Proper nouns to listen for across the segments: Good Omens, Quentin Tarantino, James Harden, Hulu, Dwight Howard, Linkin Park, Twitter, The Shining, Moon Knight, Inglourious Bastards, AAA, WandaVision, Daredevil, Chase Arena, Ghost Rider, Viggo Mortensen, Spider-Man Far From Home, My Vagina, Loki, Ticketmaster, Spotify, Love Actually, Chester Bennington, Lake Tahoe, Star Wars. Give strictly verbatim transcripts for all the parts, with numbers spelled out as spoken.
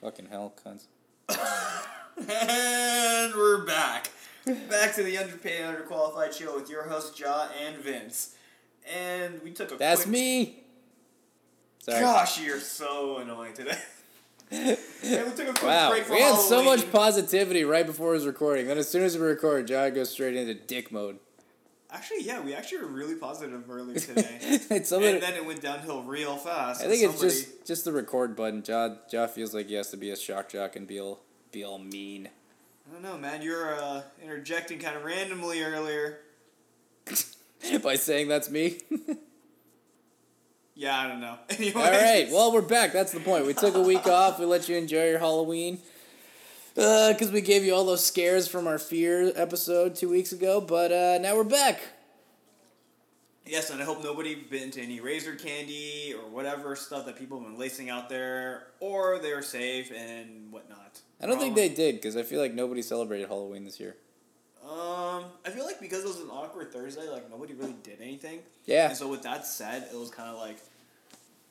Fucking hell, cunts. And we're back. Back to the underpaid, underqualified show with your hosts, Ja and Vince. And we took a That's quick... me! Sorry. Gosh, you're so annoying today. And we took a quick wow. break for we had Halloween. So much positivity right before it was recording. Then as soon as we record, Ja goes straight into dick mode. Actually, yeah, we actually were really positive earlier today. it's and then it went downhill real fast. I think somebody... it's just just the record button. Ja, Ja feels like he has to be a shock jock and be all, be all mean. I don't know, man. You were uh, interjecting kind of randomly earlier. By saying that's me? Yeah, I don't know. Anyways. All right. Well, we're back. That's the point. We took a week off. We let you enjoy your Halloween. Because uh, we gave you all those scares from our fear episode two weeks ago, but uh, now we're back. Yes, and I hope nobody bit into any razor candy or whatever stuff that people have been lacing out there, or they were safe and whatnot. I don't Probably. think they did, because I feel like nobody celebrated Halloween this year. Um, I feel like because it was an awkward Thursday, like nobody really did anything. Yeah. And so with that said, it was kind of like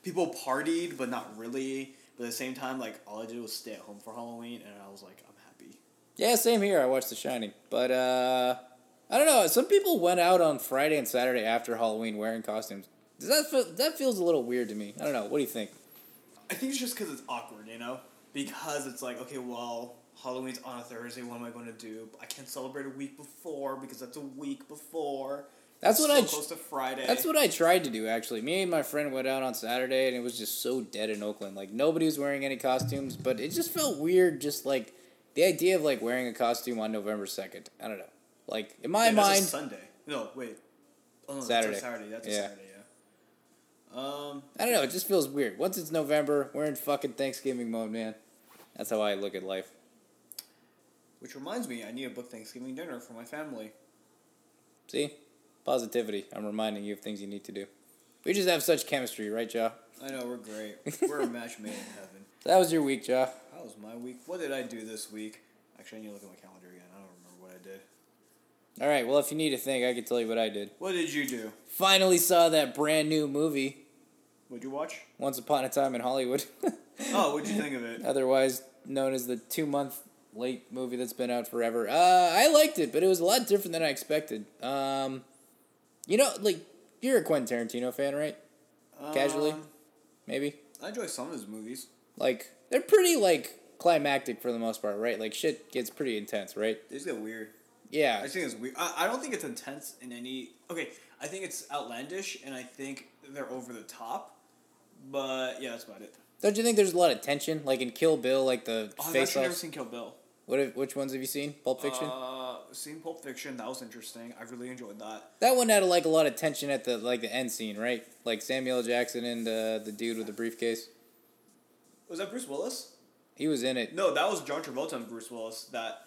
people partied, but not really. But at the same time, like, all I did was stay at home for Halloween, and I was like, I'm happy. Yeah, same here. I watched The Shining. But, uh, I don't know. Some people went out on Friday and Saturday after Halloween wearing costumes. Does that feel, that feels a little weird to me. I don't know. What do you think? I think it's just because it's awkward, you know? Because it's like, okay, well, Halloween's on a Thursday. What am I going to do? I can't celebrate a week before because that's a week before. That's it's what so I close to Friday. That's what I tried to do, actually. Me and my friend went out on Saturday, and it was just so dead in Oakland. Like, nobody was wearing any costumes, but it just felt weird, just, like, the idea of, like, wearing a costume on November second. I don't know. Like, in my yeah, mind... That's a Sunday. No, wait. Oh, no, Saturday. That's a Saturday. That's a yeah. Saturday, yeah. Um, I don't know. It just feels weird. Once it's November, we're in fucking Thanksgiving mode, man. That's how I look at life. Which reminds me, I need to book Thanksgiving dinner for my family. See? Positivity. I'm reminding you of things you need to do. We just have such chemistry, right, Ja? I know, we're great. We're a match made in heaven. That was your week, Ja. That was my week. What did I do this week? Actually, I need to look at my calendar again. I don't remember what I did. All right, well, if you need to think, I can tell you what I did. What did you do? Finally saw that brand new movie. What'd you watch? Once Upon a Time in Hollywood. Oh, what'd you think of it? Otherwise known as the two-month late movie that's been out forever. Uh, I liked it, but it was a lot different than I expected. Um... You know, like, you're a Quentin Tarantino fan, right? Um, Casually? Maybe? I enjoy some of his movies. Like, they're pretty, like, climactic for the most part, right? Like, shit gets pretty intense, right? They just get weird. Yeah. I think it's weird. I, I don't think it's intense in any... Okay, I think it's outlandish, and I think they're over the top. But, yeah, that's about it. Don't you think there's a lot of tension? Like, in Kill Bill, like, the oh, face-off... I've actually never seen Kill Bill. What? Have, which ones have you seen? Pulp Fiction? Uh... Seen Pulp Fiction, that was interesting. I really enjoyed that. That one had like a lot of tension at the like the end scene, right? Like Samuel L. Jackson and uh, the dude with the briefcase. Was that Bruce Willis? He was in it. No, that was John Travolta and Bruce Willis. That.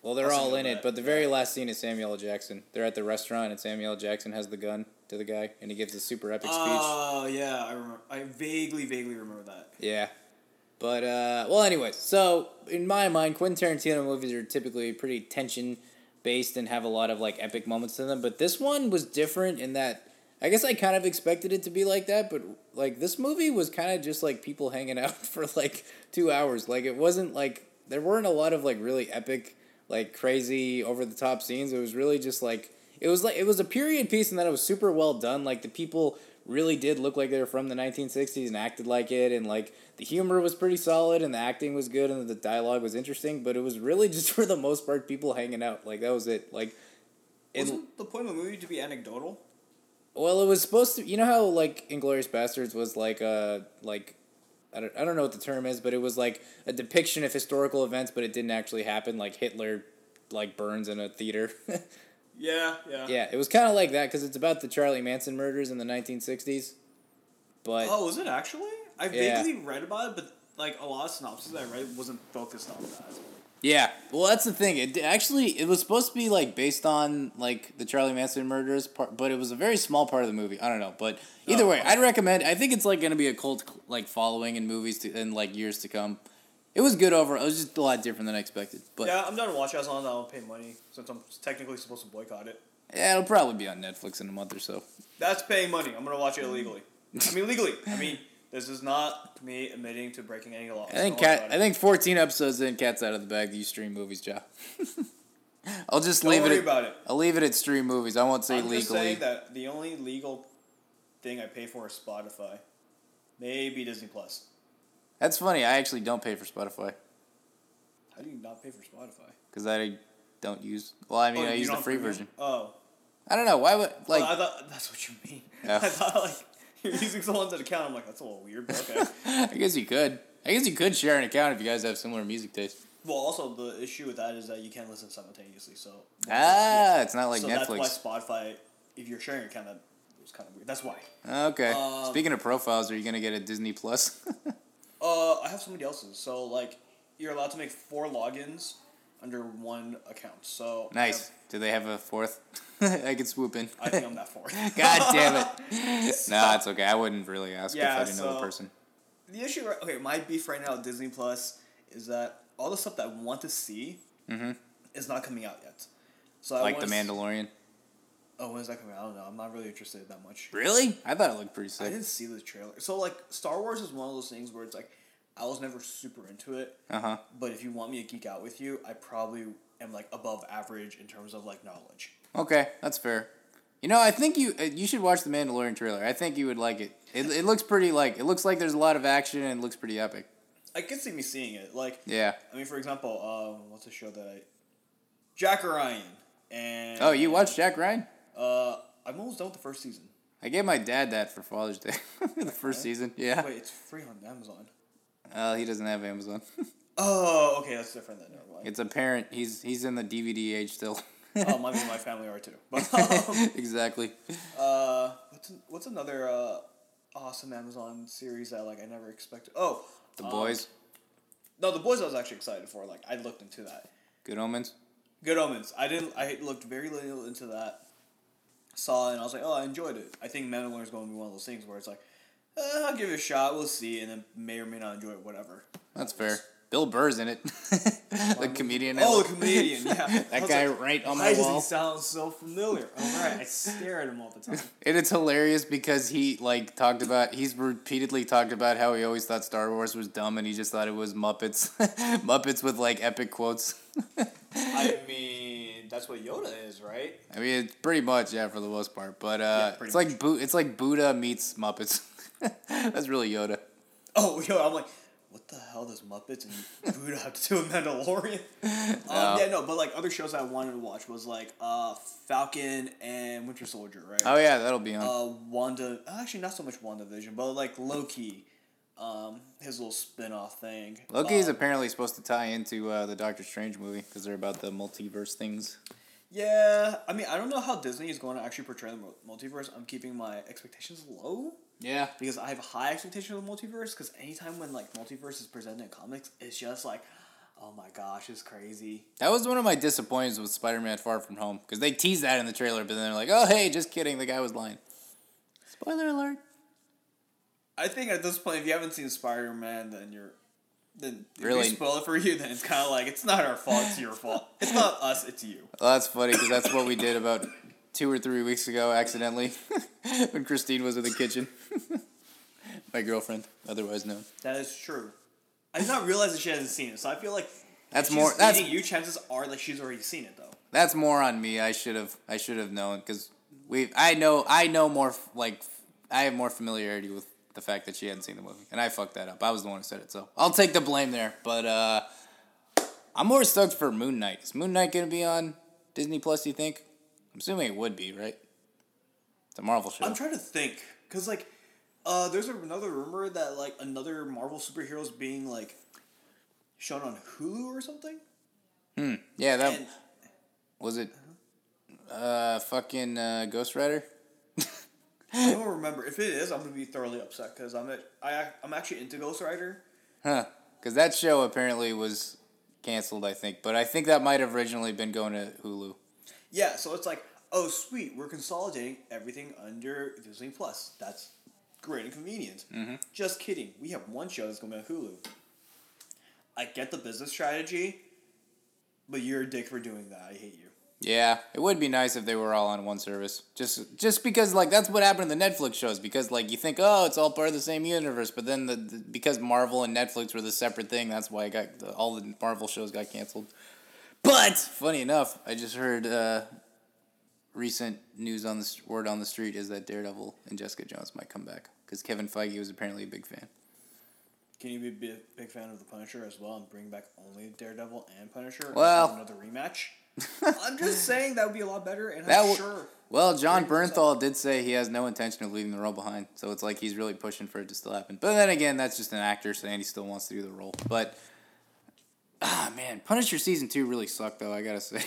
Well, they're all in it, but the very last scene is Samuel L. Jackson. They're at the restaurant, and Samuel L. Jackson has the gun to the guy, and he gives a super epic speech. Oh yeah, I remember. I vaguely, vaguely remember that. Yeah. But uh, well, anyways. So in my mind, Quentin Tarantino movies are typically pretty tension based and have a lot of like epic moments in them, but this one was different in that I guess I kind of expected it to be like that, but like this movie was kind of just like people hanging out for like two hours. Like it wasn't like there weren't a lot of like really epic, like crazy over the top scenes. It was really just like it was like it was a period piece, and then it was super well done. Like the people really did look like they were from the nineteen sixties and acted like it, and like the humor was pretty solid, and the acting was good, and the dialogue was interesting, but it was really just, for the most part, people hanging out. Like, that was it. Like, wasn't it, the point of the movie to be anecdotal? Well, it was supposed to... You know how, like, Inglourious Bastards was, like, uh, like... I don't, I don't know what the term is, but it was, like, a depiction of historical events, but it didn't actually happen. Like, Hitler, like, burns in a theater. Yeah, yeah. Yeah, it was kind of like that, because it's about the Charlie Manson murders in the nineteen sixties, but... Oh, was it actually? I vaguely yeah. read about it, but like a lot of synopses that I read wasn't focused on that. Yeah, well, that's the thing. It actually it was supposed to be like based on like the Charlie Manson murders, part, but it was a very small part of the movie. I don't know, but either oh, way, okay. I'd recommend. I think it's like going to be a cult like following in movies to, in like years to come. It was good overall. It was just a lot different than I expected. But yeah, I'm not gonna watch it as long as I don't pay money, since I'm technically supposed to boycott it. Yeah, it'll probably be on Netflix in a month or so. That's paying money. I'm gonna watch it illegally. I mean, legally. I mean. This is not me admitting to breaking any laws. I think Kat, I think fourteen episodes in, cat's out of the bag. You stream movies, Joe. I'll just Don't leave worry it. At, about it. I'll leave it at stream movies. I won't say I'm legally. I'm just saying that the only legal thing I pay for is Spotify, maybe Disney Plus. That's funny. I actually don't pay for Spotify. How do you not pay for Spotify? Because I don't use. Well, I mean, oh, I use the free version. Oh. I don't know. Why would like? Oh, I thought that's what you mean. Yeah. I thought like. You're using someone's account. I'm like, that's a little weird, but okay. I guess you could. I guess you could share an account if you guys have similar music tastes. Well, also, the issue with that is that you can't listen simultaneously, so... Ah, it's not like so Netflix. So that's why Spotify, if you're sharing an account, that was kind of weird. That's why. Okay. Um, Speaking of profiles, are you going to get a Disney Plus? uh, I have somebody else's. So, like, you're allowed to make four logins under one account, so... Nice. Have, Do they have a fourth? I could swoop in. I think I'm that fourth. God damn it. So, no, it's okay. I wouldn't really ask yeah, if I didn't so, know the person. The issue, okay, my beef right now with Disney Plus is that all the stuff that I want to see mm-hmm. is not coming out yet. So Like I The Mandalorian? See, oh, when is that coming out? I don't know. I'm not really interested that much. Really? I thought it looked pretty sick. I didn't see the trailer. So, like, Star Wars is one of those things where it's like, I was never super into it. Uh-huh. But if you want me to geek out with you, I probably... am like above average in terms of like knowledge. Okay, that's fair. You know, I think you you should watch the Mandalorian trailer. I think you would like it. It it looks pretty like it looks like there's a lot of action and it looks pretty epic. I could see me seeing it. Like yeah. I mean, for example, um, what's a show that I Jack Ryan and oh, you watched Jack Ryan? Uh, I'm almost done with the first season. I gave my dad that for Father's Day. the first okay. season, yeah. Wait, it's free on Amazon. Oh, uh, he doesn't have Amazon. Oh, okay, that's different then. Never mind. It's apparent he's he's in the D V D age still. Oh, my my family are too. But, um, exactly. Uh, what's what's another uh, awesome Amazon series that like I never expected? Oh, The um, Boys. No, The Boys I was actually excited for. Like I looked into that. Good Omens. Good Omens. I didn't. I looked very little into that. Saw it and I was like, oh, I enjoyed it. I think Mandalorian is going to be one of those things where it's like, eh, I'll give it a shot. We'll see, and then may or may not enjoy it. Whatever. That's fair. Bill Burr's in it. the comedian. Oh, the comedian, yeah. that guy like, right on my wall. Why does he sound so familiar? All right, I stare at him all the time. And it's hilarious because he, like, talked about, he's repeatedly talked about how he always thought Star Wars was dumb and he just thought it was Muppets. Muppets with, like, epic quotes. I mean, that's what Yoda is, right? I mean, it's pretty much, yeah, for the most part. But uh, yeah, it's, like Bu- it's like Buddha meets Muppets. That's really Yoda. Oh, yo, I'm like... what the hell does Muppets and Buddha have to do with Mandalorian? No. Um, yeah, no, but like other shows I wanted to watch was like uh, Falcon and Winter Soldier, right? Oh yeah, that'll be on. Uh, Wanda, actually not so much WandaVision, but like Loki, um, his little spin-off thing. Loki um, is apparently supposed to tie into uh, the Doctor Strange movie because they're about the multiverse things. Yeah, I mean, I don't know how Disney is going to actually portray the multiverse. I'm keeping my expectations low. Yeah. Because I have high expectations of the multiverse, because anytime when, like, multiverse is presented in comics, it's just like, oh my gosh, it's crazy. That was one of my disappointments with Spider-Man Far From Home, because they teased that in the trailer, but then they're like, oh, hey, just kidding, the guy was lying. Spoiler alert. I think at this point, if you haven't seen Spider-Man, then you're... Then if really? They spoil it for you, then it's kind of like, it's not our fault, it's your fault. It's not us, it's you. Well, that's funny, because that's what we did about... two or three weeks ago, accidentally, when Christine was in the kitchen. My girlfriend, otherwise known. That is true. I did not realize that she hasn't seen it, so I feel like that's more. That's you. Chances are that she's already seen it, though. That's more on me. I should have. I should have known because we. I know. I know more. Like I have more familiarity with the fact that she hadn't seen the movie, and I fucked that up. I was the one who said it, so I'll take the blame there. But uh, I'm more stoked for Moon Knight. Is Moon Knight gonna be on Disney Plus? You think? I'm assuming it would be, right? It's a Marvel show. I'm trying to think. Because, like, uh, there's another rumor that, like, another Marvel superhero is being, like, shown on Hulu or something. Hmm. Yeah, that... And, was it... Uh, fucking uh, Ghost Rider? I don't remember. If it is, I'm going to be thoroughly upset. Because I'm, I'm actually into Ghost Rider. Huh. Because that show apparently was canceled, I think. But I think that might have originally been going to Hulu. Yeah, so it's like, oh, sweet, we're consolidating everything under Disney Plus. That's great and convenient. Mm-hmm. Just kidding. We have one show that's going to be on Hulu. I get the business strategy, but you're a dick for doing that. I hate you. Yeah, it would be nice if they were all on one service. Just just because, like, that's what happened in the Netflix shows. Because, like, you think, oh, it's all part of the same universe. But then the, the because Marvel and Netflix were the separate thing, that's why I got the, all the Marvel shows got canceled. But, funny enough, I just heard uh, recent news on the word on the street is that Daredevil and Jessica Jones might come back. Because Kevin Feige was apparently a big fan. Can you be a big fan of The Punisher as well and bring back only Daredevil and Punisher? Well. Another rematch? I'm just saying that would be a lot better, and that I'm w- sure. Well, John Bernthal did say he has no intention of leaving the role behind, so it's like he's really pushing for it to still happen. But then again, that's just an actor saying he still wants to do the role. But, ah, man, Punisher Season two really sucked, though, I gotta say.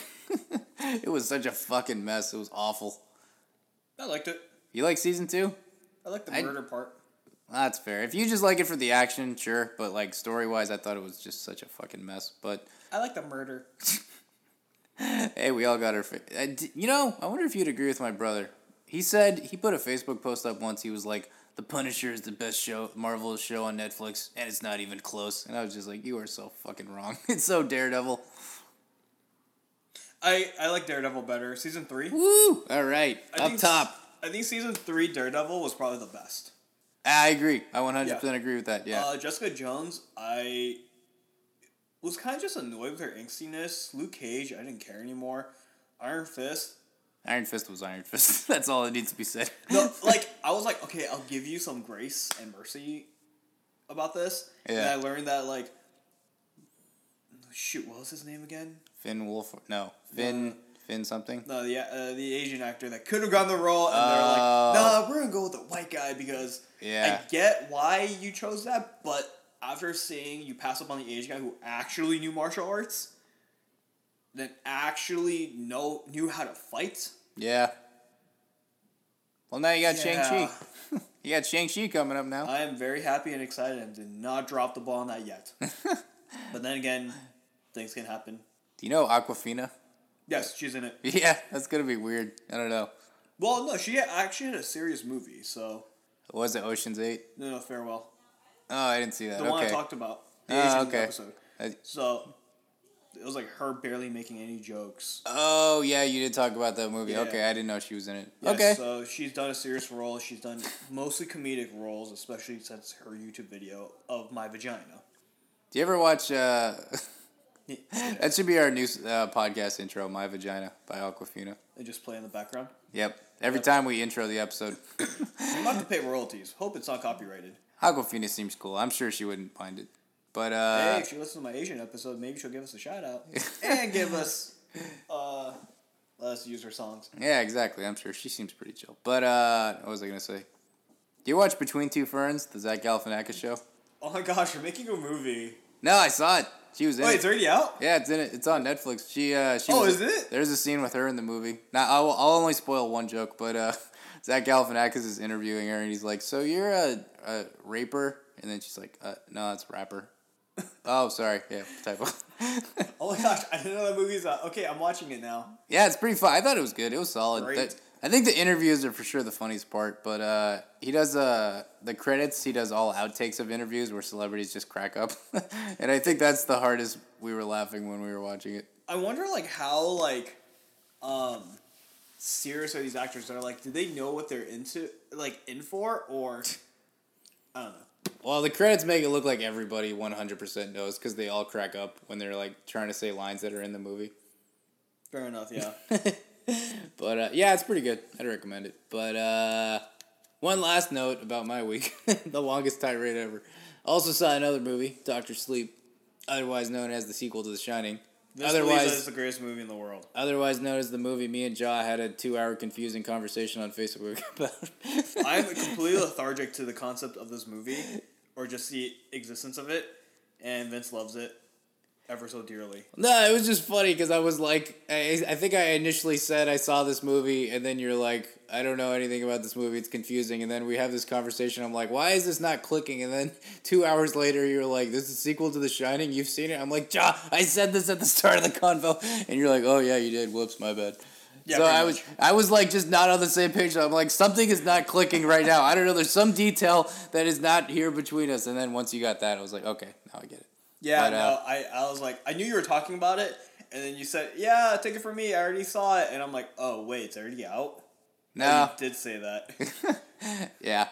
It was such a fucking mess. It was awful. I liked it. You like Season two? I like the murder I, part. That's fair. If you just like it for the action, sure. But, like, story-wise, I thought it was just such a fucking mess. But I like the murder. Hey, we all got our... Fa- I, you know, I wonder if you'd agree with my brother. He said... He put a Facebook post up once. He was like, The Punisher is the best show, Marvel show on Netflix, and it's not even close. And I was just like, you are so fucking wrong. It's so Daredevil. I, I like Daredevil better. Season three. Woo! All right. I up think, top. I think Season three Daredevil was probably the best. I agree. I one hundred percent yeah. agree with that, yeah. Uh, Jessica Jones, I... was kind of just annoyed with her angstiness. Luke Cage, I didn't care anymore. Iron Fist. Iron Fist was Iron Fist. That's all that needs to be said. No, like, I was like, okay, I'll give you some grace and mercy about this. Yeah. And I learned that, like, shoot, what was his name again? Finn Wolf. No. Finn... Uh, Finn something? No, the, uh, the Asian actor that could have gotten the role, and uh, they're like, nah, we're gonna go with the white guy because yeah. I get why you chose that, but... After seeing you pass up on the Asian guy who actually knew martial arts, then actually know knew how to fight. Yeah. Well, now you got yeah. Shang-Chi. You got Shang-Chi coming up now. I am very happy and excited and did not drop the ball on that yet. But then again, things can happen. Do you know Awkwafina? Yes, she's in it. Yeah, that's going to be weird. I don't know. Well, no, she actually had a serious movie, so... Was it Ocean's eight? No, no, Farewell. Oh, I didn't see that. The okay. one I talked about. The oh, Asian okay. episode. So, it was like her barely making any jokes. Oh, yeah, you did talk about that movie. Yeah. Okay, I didn't know she was in it. Yeah, okay. So, she's done a serious role. She's done mostly comedic roles, especially since her YouTube video of My Vagina. Do you ever watch... Uh... yeah. That should be our new uh, podcast intro, My Vagina by Awkwafina. They just play in the background? Yep. Every yep. time we intro the episode. We might have to pay royalties. Hope it's not copyrighted. Awkwafina seems cool. I'm sure she wouldn't mind it. But, uh... hey, if she listens to my Asian episode, maybe she'll give us a shout-out. And give us... Uh, let us use her songs. Yeah, exactly. I'm sure. She seems pretty chill. But, uh... what was I going to say? Do you watch Between Two Ferns, the Zach Galifianakis show? Oh, my gosh. You're making a movie. No, I saw it. She was in Wait, it. Wait, it's already out? Yeah, it's in it. It's on Netflix. She, uh... She oh, was, is it? There's a scene with her in the movie. Now, I'll, I'll only spoil one joke, but, uh... Zach Galifianakis is interviewing her, and he's like, so you're a, a raper? And then she's like, uh, no, that's rapper. Oh, sorry. Yeah, typo. Oh, my gosh. I didn't know that movie's out. Okay, I'm watching it now. Yeah, it's pretty fun. I thought it was good. It was solid. Great. That, I think the interviews are for sure the funniest part, but uh, he does uh, the credits. He does all outtakes of interviews where celebrities just crack up. And I think that's the hardest we were laughing when we were watching it. I wonder, like, how, like... um. serious are these actors that are like, do they know what they're into, like, in for, or, I don't know. Well, the credits make it look like everybody one hundred percent knows, because they all crack up when they're, like, trying to say lines that are in the movie. Fair enough, yeah. But, uh, yeah, it's pretty good. I'd recommend it. But, uh, one last note about my week. The longest tirade ever. Also saw another movie, Doctor Sleep, otherwise known as the sequel to The Shining. This otherwise, is the greatest movie in the world. Otherwise known as the movie me and Ja had a two-hour confusing conversation on Facebook about. I'm completely lethargic to the concept of this movie, or just the existence of it, and Vince loves it ever so dearly. No, it was just funny, because I was like, I, I think I initially said I saw this movie, and then you're like, I don't know anything about this movie, it's confusing, and then we have this conversation, I'm like, why is this not clicking? And then two hours later, you're like, this is a sequel to The Shining, you've seen it? I'm like, Ja, I said this at the start of the convo, and you're like, oh yeah, you did, whoops, my bad. Yeah, so I was, I was like, just not on the same page, I'm like, something is not clicking right now, I don't know, there's some detail that is not here between us, and then once you got that, I was like, okay, now I get it. Yeah, but, uh, no, I, I was like, I knew you were talking about it, And then you said, yeah, take it from me. I already saw it. And I'm like, oh, wait, it's already out? No. Oh, you did say that. Yeah.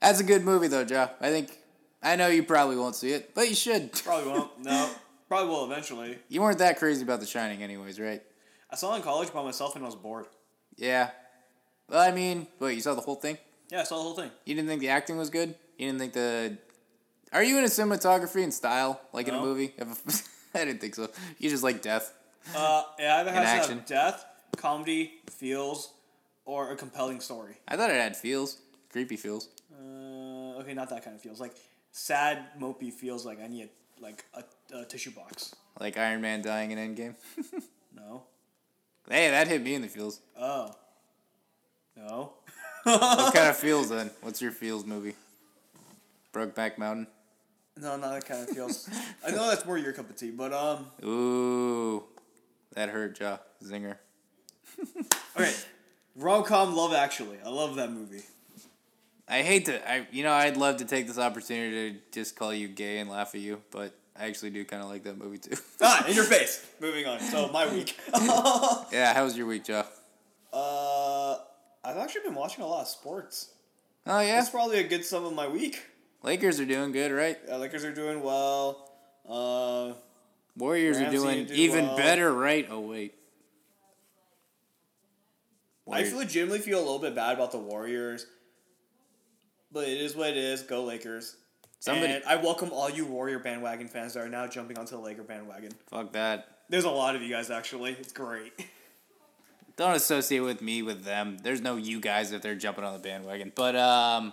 That's a good movie, though, Joe. I think, I know you probably won't see it, but you should. Probably won't. No. Probably will eventually. You weren't that crazy about The Shining anyways, right? I saw it in college by myself and I was bored. Yeah. Well, I mean, wait, you saw the whole thing? Yeah, I saw the whole thing. You didn't think the acting was good? You didn't think the... Are you into cinematography and style, like no. in a movie? I didn't think so. You just like death. Uh, yeah, either has to have death, comedy, feels, or a compelling story. I thought it had feels. Creepy feels. Uh, okay, not that kind of feels. Like, sad, mopey feels like I need, like, a, a tissue box. Like Iron Man dying in Endgame? No. Hey, that hit me in the feels. Oh. No. What kind of feels, then? What's your feels movie? Brokeback Mountain? No, not that kind of feels. I know that's more your cup of tea, but, um... Ooh. That hurt, Ja. Zinger. Okay. Rom-com Love Actually. I love that movie. I hate to... I You know, I'd love to take this opportunity to just call you gay and laugh at you, but I actually do kind of like that movie, too. Ah, in your face. Moving on. So, my week. Yeah, how was your week, Ja? Uh... I've actually been watching a lot of sports. Oh, yeah? That's probably a good sum of my week. Lakers are doing good, right? Yeah, Lakers are doing well. Uh, Warriors Ramsey are doing do even well. better, right? Oh, wait. Warriors. I legitimately feel a little bit bad about the Warriors. But it is what it is. Go Lakers. Somebody... And I welcome all you Warrior bandwagon fans that are now jumping onto the Laker bandwagon. Fuck that. There's a lot of you guys, actually. It's great. Don't associate with me with them. There's no you guys if they're jumping on the bandwagon. But, um,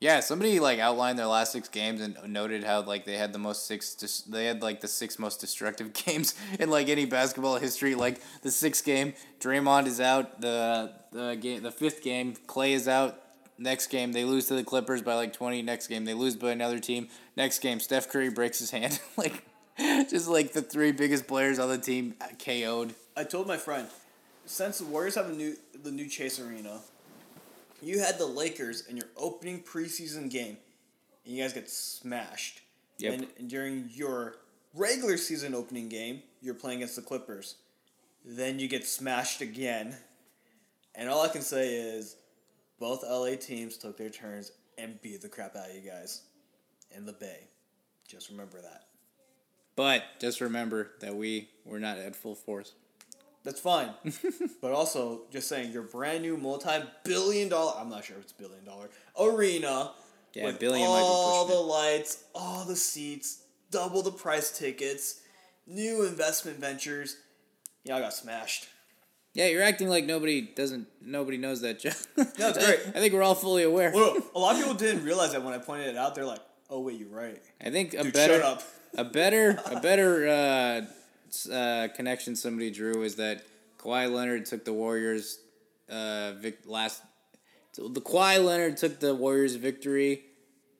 yeah, somebody, like, outlined their last six games and noted how, like, they had the most six... Dis- they had, like, the six most destructive games in, like, any basketball history. Like, the sixth game, Draymond is out. The the game, the fifth game, Clay is out. Next game, they lose to the Clippers by, like, twenty. Next game, they lose by another team. Next game, Steph Curry breaks his hand. Like, just, like, the three biggest players on the team K O'd. I told my friend... Since the Warriors have a new the new Chase Arena, you had the Lakers in your opening preseason game, and you guys get smashed. Yep. And, and during your regular season opening game, you're playing against the Clippers. Then you get smashed again. And all I can say is both L A teams took their turns and beat the crap out of you guys in the Bay. Just remember that. But just remember that we were not at full force. That's fine. But also, just saying, your brand new multi-billion dollar, I'm not sure if it's billion dollar, arena. Yeah, with billion all might be the lights, all the seats, double the price tickets, new investment ventures. Y'all got smashed. Yeah, you're acting like nobody doesn't, nobody knows that, Jeff. No, it's great. I think we're all fully aware. Well, a lot of people didn't realize that when I pointed it out. They're like, oh, wait, you're right. I think a Dude, better, shut up. a better, a better, uh, Uh, connection somebody drew is that Kawhi Leonard took the Warriors uh, vic- last the Kawhi Leonard took the Warriors victory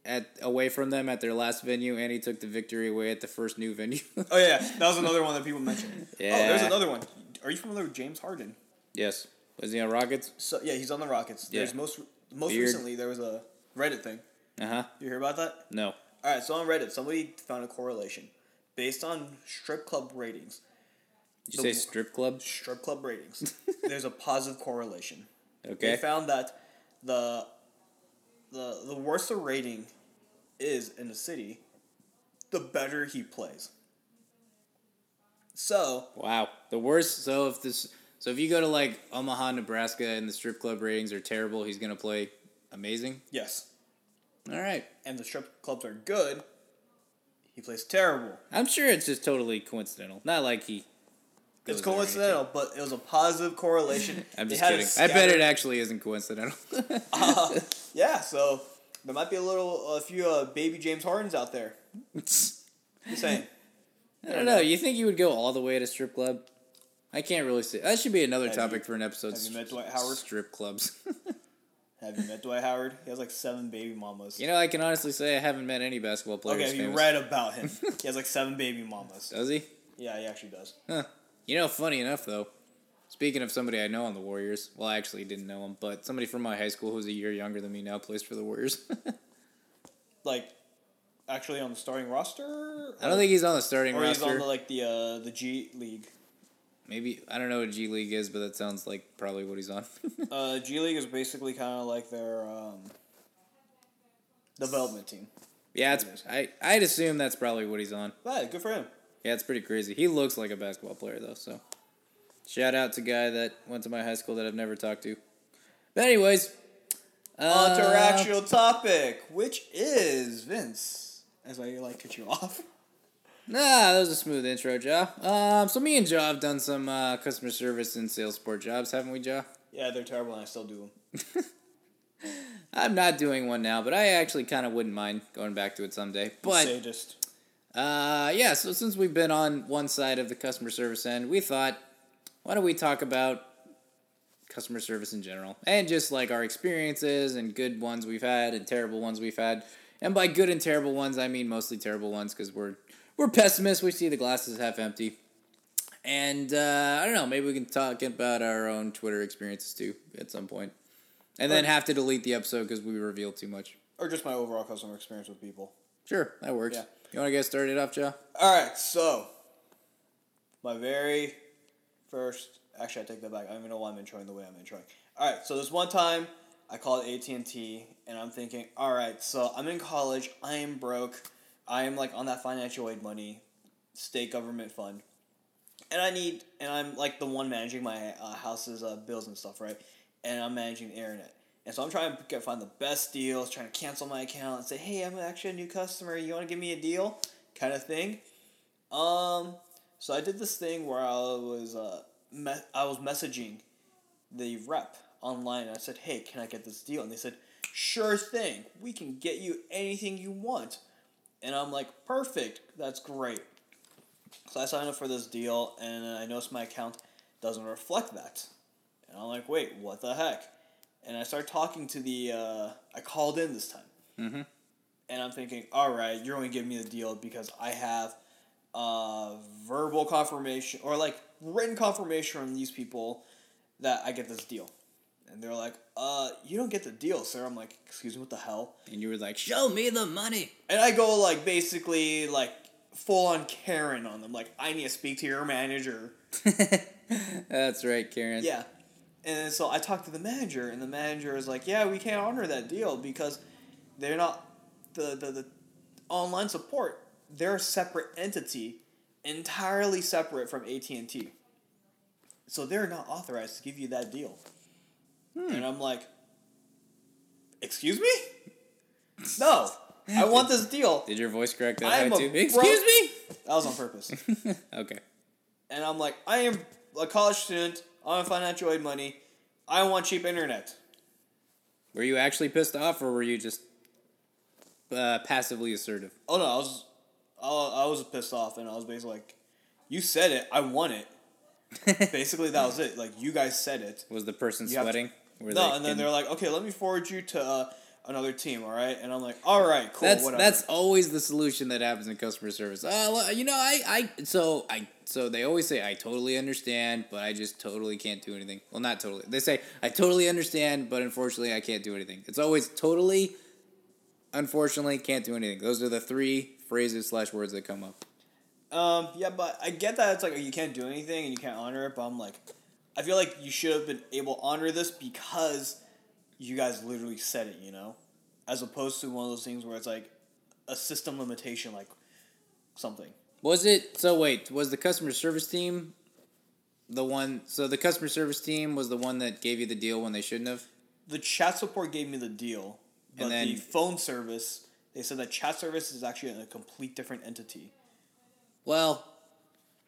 at away from them at their last venue, and he took the victory away at the first new venue. Oh yeah, that was another one that people mentioned. Yeah. Oh, there's another one. Are you familiar with James Harden? Yes. Was he on Rockets? So yeah, he's on the Rockets. Yeah. There's most most Beard. recently there was a Reddit thing. Uh huh. You hear about that? No. All right, so on Reddit, somebody found a correlation. Based on strip club ratings. Did you say strip club? Strip club ratings. There's a positive correlation. Okay. They found that the the the worse the rating is in a city, the better he plays. So wow, the worse. So if this, so if you go to like Omaha, Nebraska, and the strip club ratings are terrible, he's gonna play amazing? Yes. All right. And the strip clubs are good. He plays terrible. I'm sure it's just totally coincidental. Not like he... It's coincidental, but it was a positive correlation. I'm just kidding. I bet it actually isn't coincidental. uh, yeah, so there might be a little, a few uh, baby James Hardens out there. Just saying. I don't know. You think you would go all the way to strip club? I can't really see. That should be another have topic you, for an episode. Have you met Dwight Howard? Strip clubs. Have you met Dwight Howard? He has like seven baby mamas. You know, I can honestly say I haven't met any basketball players. Okay, have you famous. read about him? He has like seven baby mamas. Does he? Yeah, he actually does. Huh. You know, funny enough, though, speaking of somebody I know on the Warriors, well, I actually didn't know him, but somebody from my high school who's a year younger than me now plays for the Warriors. Like, actually on the starting roster? Or? I don't think he's on the starting or roster. Or he's on the, like, the, uh, the G League. Maybe, I don't know what G League is, but that sounds like probably what he's on. uh, G League is basically kind of like their um, development team. Yeah, it's, I, I'd assume that's probably what he's on. Right, good for him. Yeah, it's pretty crazy. He looks like a basketball player, though, so. Shout out to a guy that went to my high school that I've never talked to. But anyways. Uh, on to our actual topic, which is Vince. As I, like, cut you off. Nah, that was a smooth intro, Ja. Um, so me and Ja have done some uh, customer service and sales support jobs, haven't we, Ja? Yeah, they're terrible, and I still do them. I'm not doing one now, but I actually kind of wouldn't mind going back to it someday. But just uh, yeah, so since we've been on one side of the customer service end, we thought, why don't we talk about customer service in general and just like our experiences and good ones we've had and terrible ones we've had. And by good and terrible ones, I mean mostly terrible ones because we're we're pessimists. We see the glass is half empty. And uh, I don't know, maybe we can talk about our own Twitter experiences too at some point. And or, then have to delete the episode because we revealed too much. Or just my overall customer experience with people. Sure, that works. Yeah. You want to get started off, Joe? All right, so my very first... Actually, I take that back. I don't even know why I'm introing the way I'm introing. All right, so this one time, I called A T and T, and I'm thinking, all right, so I'm in college. I am broke. I am, like, on that financial aid money, state government fund. And I need... And I'm, like, the one managing my uh, house's uh, bills and stuff, right? And I'm managing the internet. And so I'm trying to get, find the best deals, trying to cancel my account and say, hey, I'm actually a new customer. You want to give me a deal? Kind of thing. Um, so I did this thing where I was uh, me- I was messaging the rep online. And I said, hey, can I get this deal? And they said, sure thing. We can get you anything you want. And I'm like, perfect. That's great. So I signed up for this deal, and I noticed my account doesn't reflect that. And I'm like, wait, what the heck? And I start talking to the, uh, I called in this time. Mm-hmm. And I'm thinking, all right, you're only giving me the deal because I have uh, verbal confirmation or like written confirmation from these people that I get this deal. And they're like, uh, you don't get the deal, sir. I'm like, excuse me, what the hell? And you were like, show me the money. And I go like basically like full on Karen on them. Like, I need to speak to your manager. That's right, Karen. Yeah. And so I talked to the manager, and the manager is like, yeah, we can't honor that deal because they're not the, the, the online support. They're a separate entity, entirely separate from A T and T. So they're not authorized to give you that deal. Hmm. And I'm like, excuse me? No, I want this deal. Did your voice crack that high too? Bro- excuse me? That was on purpose. Okay. And I'm like, I am a college student. I want financial aid money. I want cheap internet. Were you actually pissed off, or were you just uh, passively assertive? Oh no, I was, I was pissed off, and I was basically like, "You said it. I want it." Basically, that was it. Like, you guys said it. Was the person you sweating? To... Were no, they and then in... they're like, "Okay, let me forward you to uh, another team." All right, and I'm like, "All right, cool." That's whatever. That's always the solution that happens in customer service. Uh, you know, I, I, so I. So they always say, I totally understand, but I just totally can't do anything. Well, not totally. They say, I totally understand, but unfortunately, I can't do anything. It's always totally, unfortunately, can't do anything. Those are the three phrases slash words that come up. Um, yeah, but I get that it's like, you can't do anything and you can't honor it, but I'm like, I feel like you should have been able to honor this because you guys literally said it, you know? As opposed to one of those things where it's like a system limitation, like something. Was it, so wait, was the customer service team the one, so the customer service team was the one that gave you the deal when they shouldn't have? The chat support gave me the deal, but and then, the phone service, they said that chat service is actually a complete different entity. Well,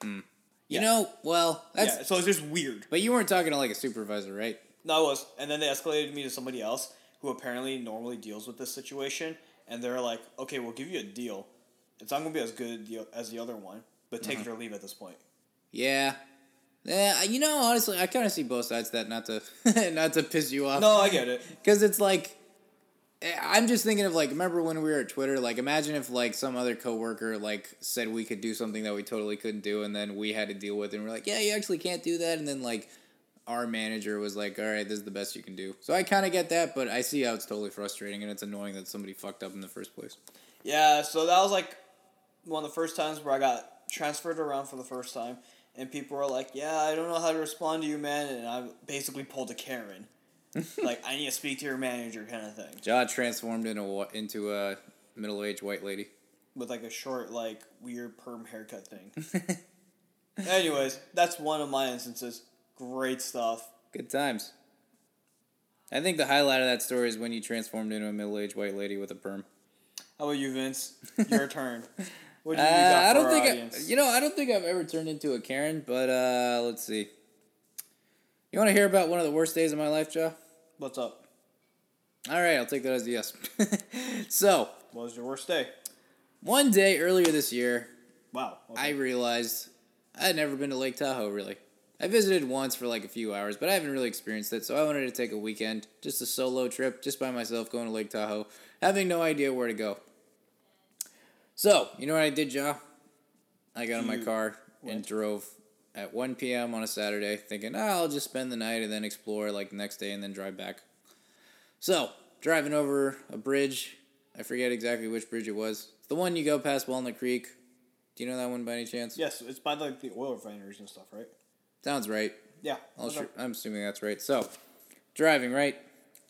hmm. you yeah. know, well, that's... Yeah, so it's just weird. But you weren't talking to like a supervisor, right? No, I was, and then they escalated me to somebody else who apparently normally deals with this situation, and they're like, okay, we'll give you a deal. It's not going to be as good as the other one, but take mm-hmm. it or leave at this point. Yeah. Yeah, you know, honestly, I kind of see both sides of that, not to not to piss you off. No, I get it. Because it's like, I'm just thinking of, like, remember when we were at Twitter? Like, imagine if, like, some other coworker, like, said we could do something that we totally couldn't do, and then we had to deal with it, and we're like, yeah, you actually can't do that, and then, like, our manager was like, all right, this is the best you can do. So I kind of get that, but I see how it's totally frustrating, and it's annoying that somebody fucked up in the first place. Yeah, so that was, like... one of the first times where I got transferred around for the first time, and people are like, yeah, I don't know how to respond to you, man, and I basically pulled a Karen. Like, I need to speak to your manager kind of thing. John transformed into a, into a middle-aged white lady. With, like, a short, like, weird perm haircut thing. Anyways, that's one of my instances. Great stuff. Good times. I think the highlight of that story is when you transformed into a middle-aged white lady with a perm. How about you, Vince? Your turn. What do you uh, got I don't for think our audience? I, you know, I don't think I've ever turned into a Karen, but uh, let's see. You want to hear about one of the worst days of my life, Joe? What's up? All right, I'll take that as a yes. So. What was your worst day? One day earlier this year. Wow. Okay. I realized I had never been to Lake Tahoe, really. I visited once for like a few hours, but I haven't really experienced it, so I wanted to take a weekend, just a solo trip, just by myself, going to Lake Tahoe, having no idea where to go. So, you know what I did, Ja? I got in my car and drove at one p.m. on a Saturday, thinking, oh, I'll just spend the night and then explore like the next day and then drive back. So, driving over a bridge, I forget exactly which bridge it was. It's the one you go past Walnut Creek. Do you know that one by any chance? Yes, it's by like the oil refineries and stuff, right? Sounds right. Yeah. I'll sure, I'm assuming that's right. So, driving, right?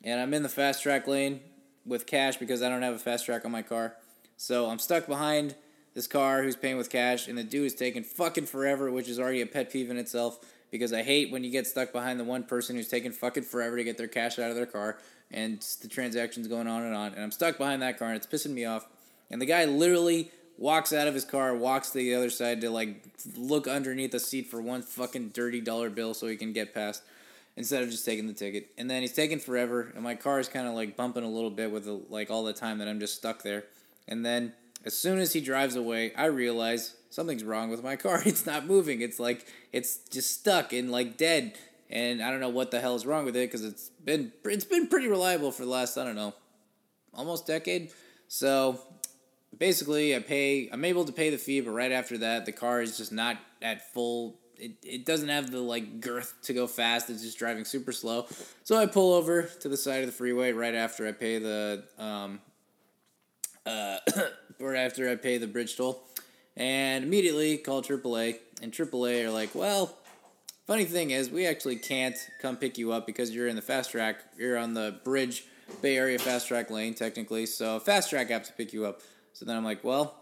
And I'm in the fast track lane with cash because I don't have a fast track on my car. So, I'm stuck behind this car who's paying with cash, and the dude is taking fucking forever, which is already a pet peeve in itself because I hate when you get stuck behind the one person who's taking fucking forever to get their cash out of their car, and the transaction's going on and on. And I'm stuck behind that car, and it's pissing me off. And the guy literally walks out of his car, walks to the other side to, like, look underneath the seat for one fucking dirty dollar bill so he can get past instead of just taking the ticket. And then he's taking forever, and my car is kind of, like, bumping a little bit with, the, like, all the time that I'm just stuck there. And then as soon as he drives away, I realize something's wrong with my car. It's not moving. It's, like, it's just stuck and, like, dead. And I don't know what the hell is wrong with it because it's been, it's been pretty reliable for the last, I don't know, almost decade. So basically, I pay. I'm able to pay the fee, but right after that, the car is just not at full. It it doesn't have the like girth to go fast. It's just driving super slow. So I pull over to the side of the freeway right after I pay the um. Uh, right after I pay the bridge toll, and immediately call triple A, and triple A are like, well, funny thing is, we actually can't come pick you up because you're in the fast track. You're on the bridge, Bay Area fast track lane technically. So fast track have to pick you up. So then I'm like, well,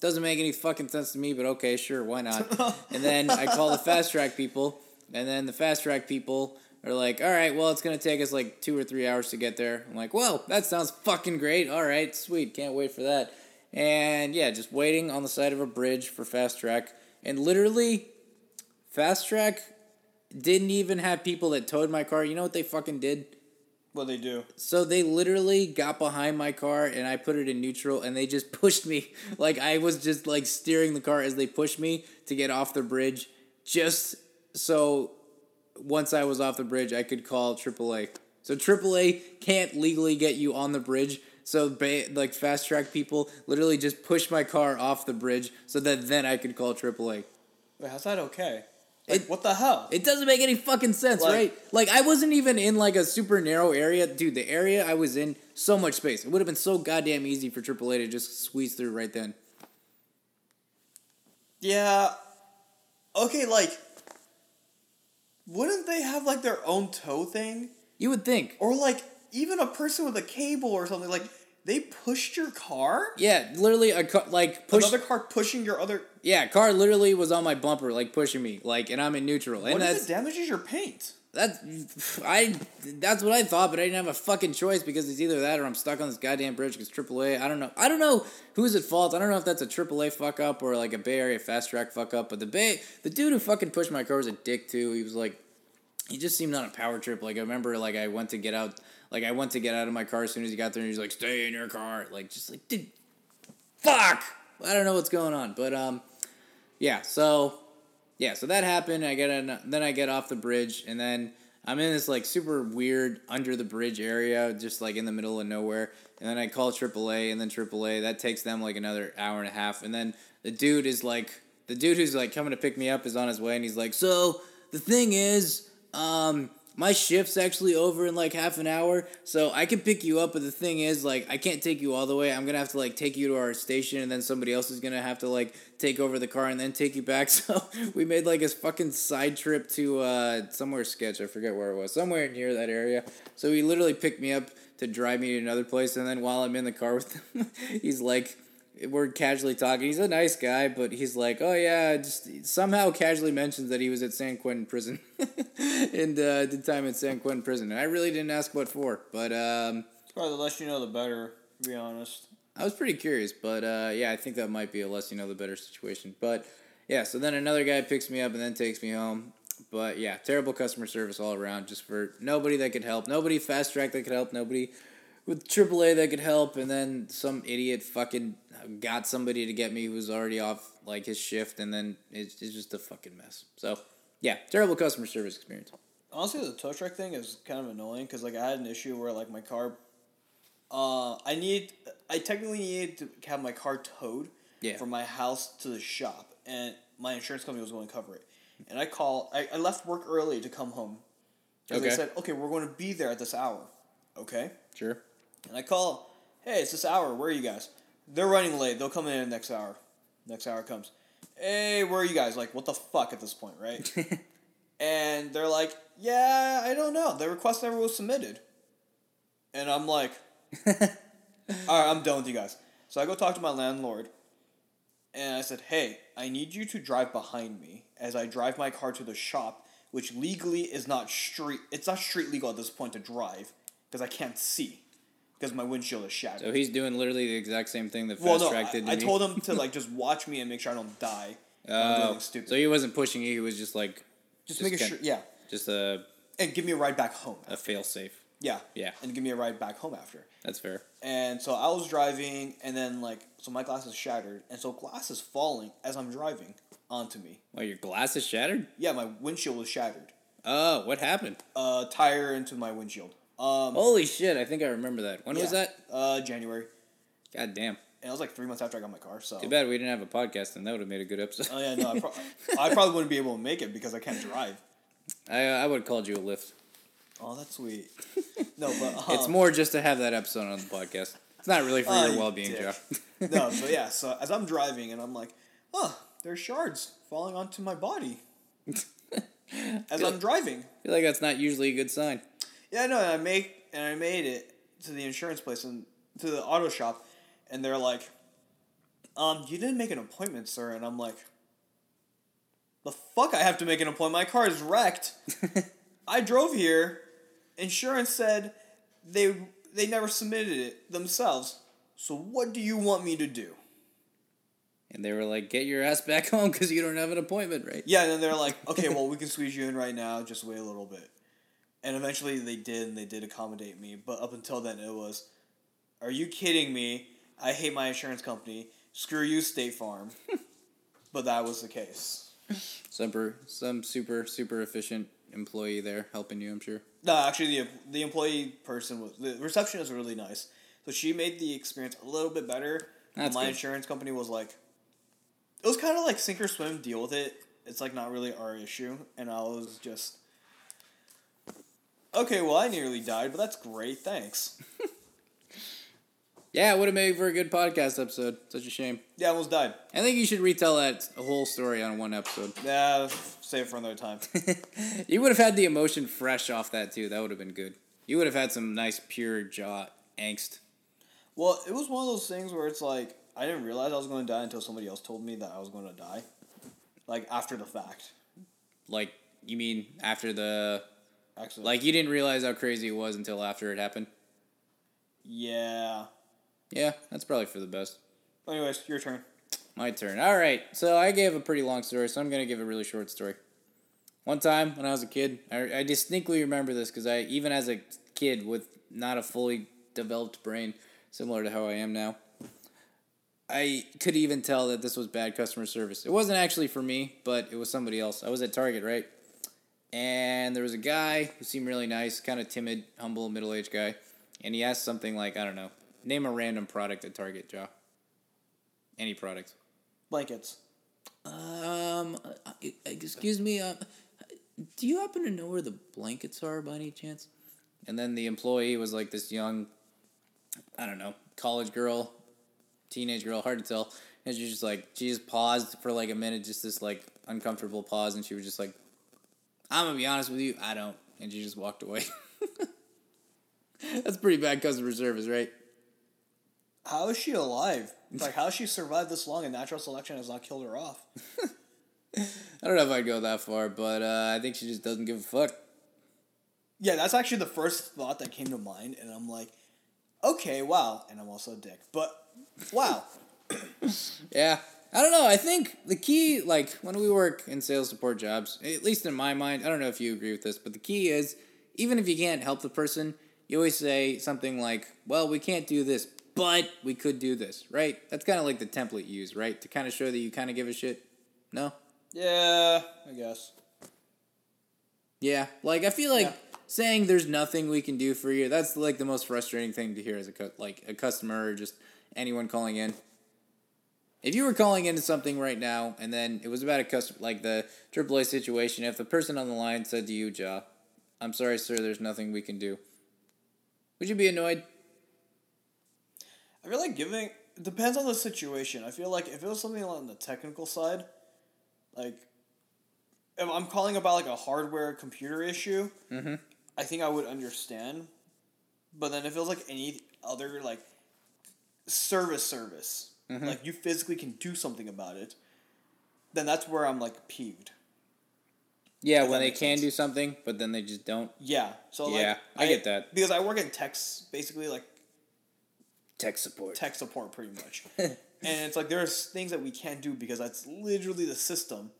doesn't make any fucking sense to me, but okay, sure, why not? And then I call the fast track people, and then the fast track people are like, all right, well, it's going to take us like two or three hours to get there. I'm like, well, that sounds fucking great. All right, sweet, can't wait for that. And yeah, just waiting on the side of a bridge for fast track. And literally, fast track didn't even have people that towed my car. You know what they fucking did? Well, they do. So they literally got behind my car, and I put it in neutral, and they just pushed me. Like, I was just, like, steering the car as they pushed me to get off the bridge, just so once I was off the bridge, I could call triple A. So triple A can't legally get you on the bridge, so, ba- like, fast track people literally just pushed my car off the bridge so that then I could call triple A. Wait, how's that okay? Like, it, what the hell? It doesn't make any fucking sense, like, right? Like, I wasn't even in, like, a super narrow area. Dude, the area I was in, so much space. It would have been so goddamn easy for triple A to just squeeze through right then. Yeah. Okay, like, wouldn't they have, like, their own tow thing? You would think. Or, like, even a person with a cable or something, like, they pushed your car? Yeah, literally a car, like, pushed another car pushing your other. Yeah, car literally was on my bumper, like, pushing me, like, and I'm in neutral. What and if that's, it damages your paint? That's, I, that's what I thought, but I didn't have a fucking choice because it's either that or I'm stuck on this goddamn bridge because triple A, I don't know. I don't know who's at fault. I don't know if that's a triple A fuck-up or, like, a Bay Area fast-track fuck-up, but the Bay, the dude who fucking pushed my car was a dick, too. He was, like, he just seemed on a power trip. Like, I remember, like, I went to get out, like, I went to get out of my car as soon as he got there, and he was like, stay in your car. Like, just like, dude, fuck! I don't know what's going on, but, um, yeah, so, yeah, so that happened, I get in, then I get off the bridge, and then I'm in this, like, super weird under-the-bridge area, just, like, in the middle of nowhere, and then I call triple A, and then triple A, that takes them, like, another hour and a half, and then the dude is, like, the dude who's, like, coming to pick me up is on his way, and he's like, so, the thing is, um, my shift's actually over in like half an hour, so I can pick you up, but the thing is, like, I can't take you all the way. I'm going to have to like take you to our station, and then somebody else is going to have to like take over the car and then take you back. So we made like a fucking side trip to uh, somewhere sketch. I forget where it was. Somewhere near that area. So he literally picked me up to drive me to another place, and then while I'm in the car with him, he's like, we're casually talking. He's a nice guy, but he's like, oh yeah, just somehow casually mentions that he was at San Quentin prison and uh, did time at San Quentin prison. And I really didn't ask what for, but um, probably the less you know, the better, to be honest. I was pretty curious, but uh, yeah, I think that might be a less you know, the better situation. But yeah, so then another guy picks me up and then takes me home. But yeah, terrible customer service all around, just for nobody that could help, nobody fast track that could help, nobody with triple A that could help, and then some idiot fucking got somebody to get me who was already off, like, his shift, and then it's, it's just a fucking mess. So, yeah, terrible customer service experience. Honestly, the tow truck thing is kind of annoying, because, like, I had an issue where, like, my car, uh, I need, I technically needed to have my car towed yeah. from my house to the shop, and my insurance company was going to cover it. And I call, I, I left work early to come home, because okay. they said, okay, we're going to be there at this hour. Okay? Sure. And I call, hey, it's this hour, where are you guys? They're running late, they'll come in in the next hour. Next hour comes. Hey, where are you guys? Like, what the fuck at this point, right? And they're like, yeah, I don't know. The request never was submitted. And I'm like, all right, I'm done with you guys. So I go talk to my landlord, and I said, hey, I need you to drive behind me as I drive my car to the shop, which legally is not street, it's not street legal at this point to drive, because I can't see. Because my windshield is shattered. So he's doing literally the exact same thing that well, Fast no, Track did to I, I me. I told him to like just watch me and make sure I don't die. Oh, stupid. So he wasn't pushing you. He was just like, just, just making sure, yeah. Just a and give me a ride back home. After. A fail safe. Yeah, yeah. And give me a ride back home after. That's fair. And so I was driving, and then like so my glass is shattered, and so glass is falling as I'm driving onto me. Well, your glass is shattered? Yeah, my windshield was shattered. Oh, what happened? Uh, tire into my windshield. Um, Holy shit, I think I remember that. When yeah, was that? Uh, January. God damn. And it was like three months after I got my car, so... Too bad we didn't have a podcast, and that would have made a good episode. Oh, yeah, no, I, pro- I probably wouldn't be able to make it because I can't drive. I I would have called you a Lyft. Oh, that's sweet. No, but... Um, it's more just to have that episode on the podcast. It's not really for uh, your well-being, Joe. No, but yeah, so as I'm driving, and I'm like, huh, there's shards falling onto my body. As I'm driving. I feel like that's not usually a good sign. Yeah, no, and I make and I made it to the insurance place and to the auto shop, and they're like, "Um, you didn't make an appointment, sir." And I'm like, "The fuck! I have to make an appointment. My car is wrecked. I drove here. Insurance said they they never submitted it themselves. So what do you want me to do?" And they were like, "Get your ass back home because you don't have an appointment, right?" Yeah, and then they're like, "Okay, well, we can squeeze you in right now. Just wait a little bit." And eventually they did, and they did accommodate me. But up until then, it was, are you kidding me? I hate my insurance company. Screw you, State Farm. But that was the case. Some, some super, super efficient employee there helping you, I'm sure. No, actually, the the employee person, was the receptionist was really nice. So she made the experience a little bit better. That's my good. Insurance company was like, it was kind of like sink or swim, deal with it. It's like not really our issue. And I was just... Okay, well, I nearly died, but that's great. Thanks. Yeah, it would have made for a good podcast episode. Such a shame. Yeah, I almost died. I think you should retell that whole story on one episode. Yeah, save it for another time. You would have had the emotion fresh off that, too. That would have been good. You would have had some nice, pure jaw angst. Well, it was one of those things where it's like, I didn't realize I was going to die until somebody else told me that I was going to die. Like, after the fact. Like, you mean after the... Accident. Like, you didn't realize how crazy it was until after it happened? Yeah. Yeah, that's probably for the best. Anyways, your turn. My turn. All right, so I gave a pretty long story, so I'm going to give a really short story. One time, when I was a kid, I, I distinctly remember this, because I, even as a kid with not a fully developed brain, similar to how I am now, I could even tell that this was bad customer service. It wasn't actually for me, but it was somebody else. I was at Target, right? And there was a guy who seemed really nice, kind of timid, humble, middle-aged guy. And he asked something like, I don't know, name a random product at Target, Ja. Any product. Blankets. Um, excuse me, um, do you happen to know where the blankets are by any chance? And then the employee was like this young, I don't know, college girl, teenage girl, hard to tell. And she was just like, she just paused for like a minute, just this like uncomfortable pause. And she was just like, I'm going to be honest with you, I don't. And she just walked away. That's pretty bad customer service, right? How is she alive? Like, how she survived this long and natural selection has not killed her off? I don't know if I'd go that far, but uh, I think she just doesn't give a fuck. Yeah, that's actually the first thought that came to mind, and I'm like, okay, wow, and I'm also a dick, but wow. Yeah, I don't know, I think the key, like, when we work in sales support jobs, at least in my mind, I don't know if you agree with this, but the key is, even if you can't help the person, you always say something like, well, we can't do this, but we could do this, right? That's kind of like the template you use, right? To kind of show that you kind of give a shit, no? Yeah, I guess. Yeah, like, I feel like... Yeah. Saying there's nothing we can do for you, that's like the most frustrating thing to hear as a cu- like a customer or just anyone calling in. If you were calling into something right now and then it was about a customer, like the triple A situation, if the person on the line said to you, Ja, I'm sorry, sir, there's nothing we can do, would you be annoyed? I feel like giving, it depends on the situation. I feel like if it was something on the technical side, like if I'm calling about like a hardware computer issue, mm-hmm. I think I would understand, but then if it was like any other like service service, mm-hmm. like you physically can do something about it, then that's where I'm like peeved. Yeah, if when they can sense. Do something, but then they just don't. Yeah, so yeah, like, I, I get that because I work in tech, basically like tech support, tech support pretty much, and it's like there's things that we can't do because that's literally the system,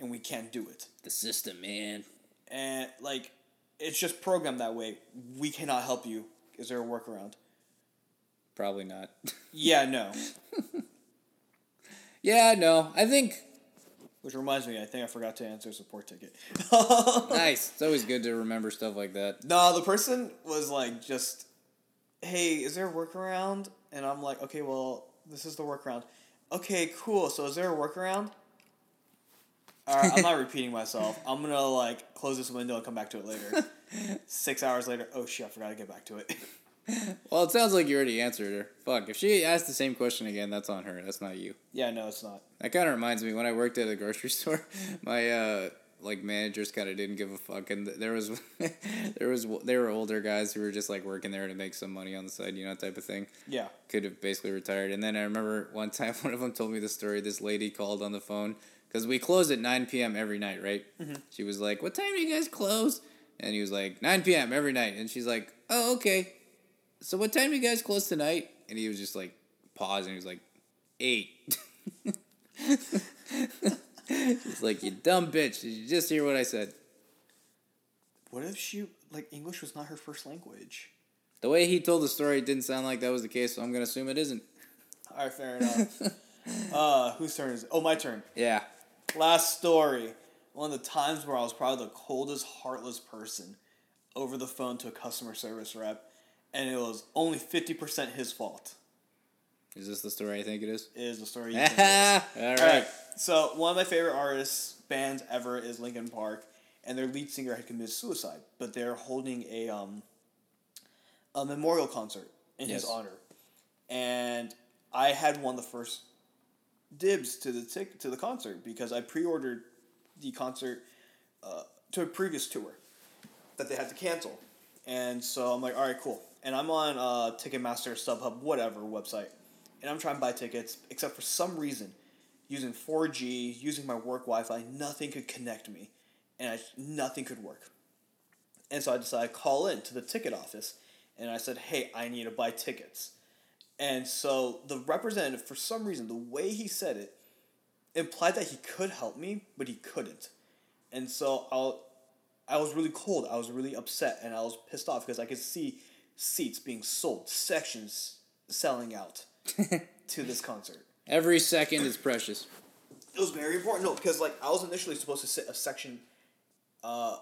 and we can't do it. The system, man, and like. It's just programmed that way. We cannot help you. Is there a workaround? Probably not. Yeah, no. Yeah, no. I think... Which reminds me, I think I forgot to answer a support ticket. Nice. It's always good to remember stuff like that. No, the person was like, just, hey, is there a workaround? And I'm like, okay, well, this is the workaround. Okay, cool. So is there a workaround? All right, I'm not repeating myself. I'm going to, like, close this window and come back to it later. Six hours later, oh, shit, I forgot to get back to it. Well, it sounds like you already answered her. Fuck, if she asked the same question again, that's on her. That's not you. Yeah, no, it's not. That kind of reminds me, when I worked at a grocery store, my, uh, like, managers kind of didn't give a fuck. And there was, there was, they were older guys who were just, like, working there to make some money on the side, you know, type of thing. Yeah. Could have basically retired. And then I remember one time, one of them told me the story. This lady called on the phone. Because we close at nine p.m. every night, right? Mm-hmm. She was like, what time do you guys close? And he was like, nine p.m. every night. And she's like, oh, okay. So what time do you guys close tonight? And he was just like, pausing. He was like, eight. She's like, you dumb bitch. Did you just hear what I said? What if she, like, English was not her first language? The way he told the story, it didn't sound like that was the case, so I'm going to assume it isn't. All right, fair enough. uh, whose turn is it? Oh, my turn. Yeah. Last story. One of the times where I was probably the coldest, heartless person over the phone to a customer service rep, and it was only fifty percent his fault. Is this the story I think it is? It is the story you think it is. All right. All right. So, one of my favorite artists, bands ever, is Linkin Park, and their lead singer had committed suicide, but they're holding a um a memorial concert in yes. his honor. And I had won the first... dibs to the tic- to the concert because I pre-ordered the concert uh, to a previous tour that they had to cancel, and so I'm like, all right, cool. And I'm on uh, Ticketmaster, StubHub, whatever website, and I'm trying to buy tickets. Except for some reason, using four G, using my work Wi-Fi, nothing could connect me, and I, nothing could work. And so I decided to call in to the ticket office, and I said, hey, I need to buy tickets. And so the representative, for some reason, the way he said it, implied that he could help me, but he couldn't. And so I'll, I was really cold. I was really upset, and I was pissed off because I could see seats being sold, sections selling out to this concert. Every second is precious. It was very important. No, because like I was initially supposed to sit a section uh,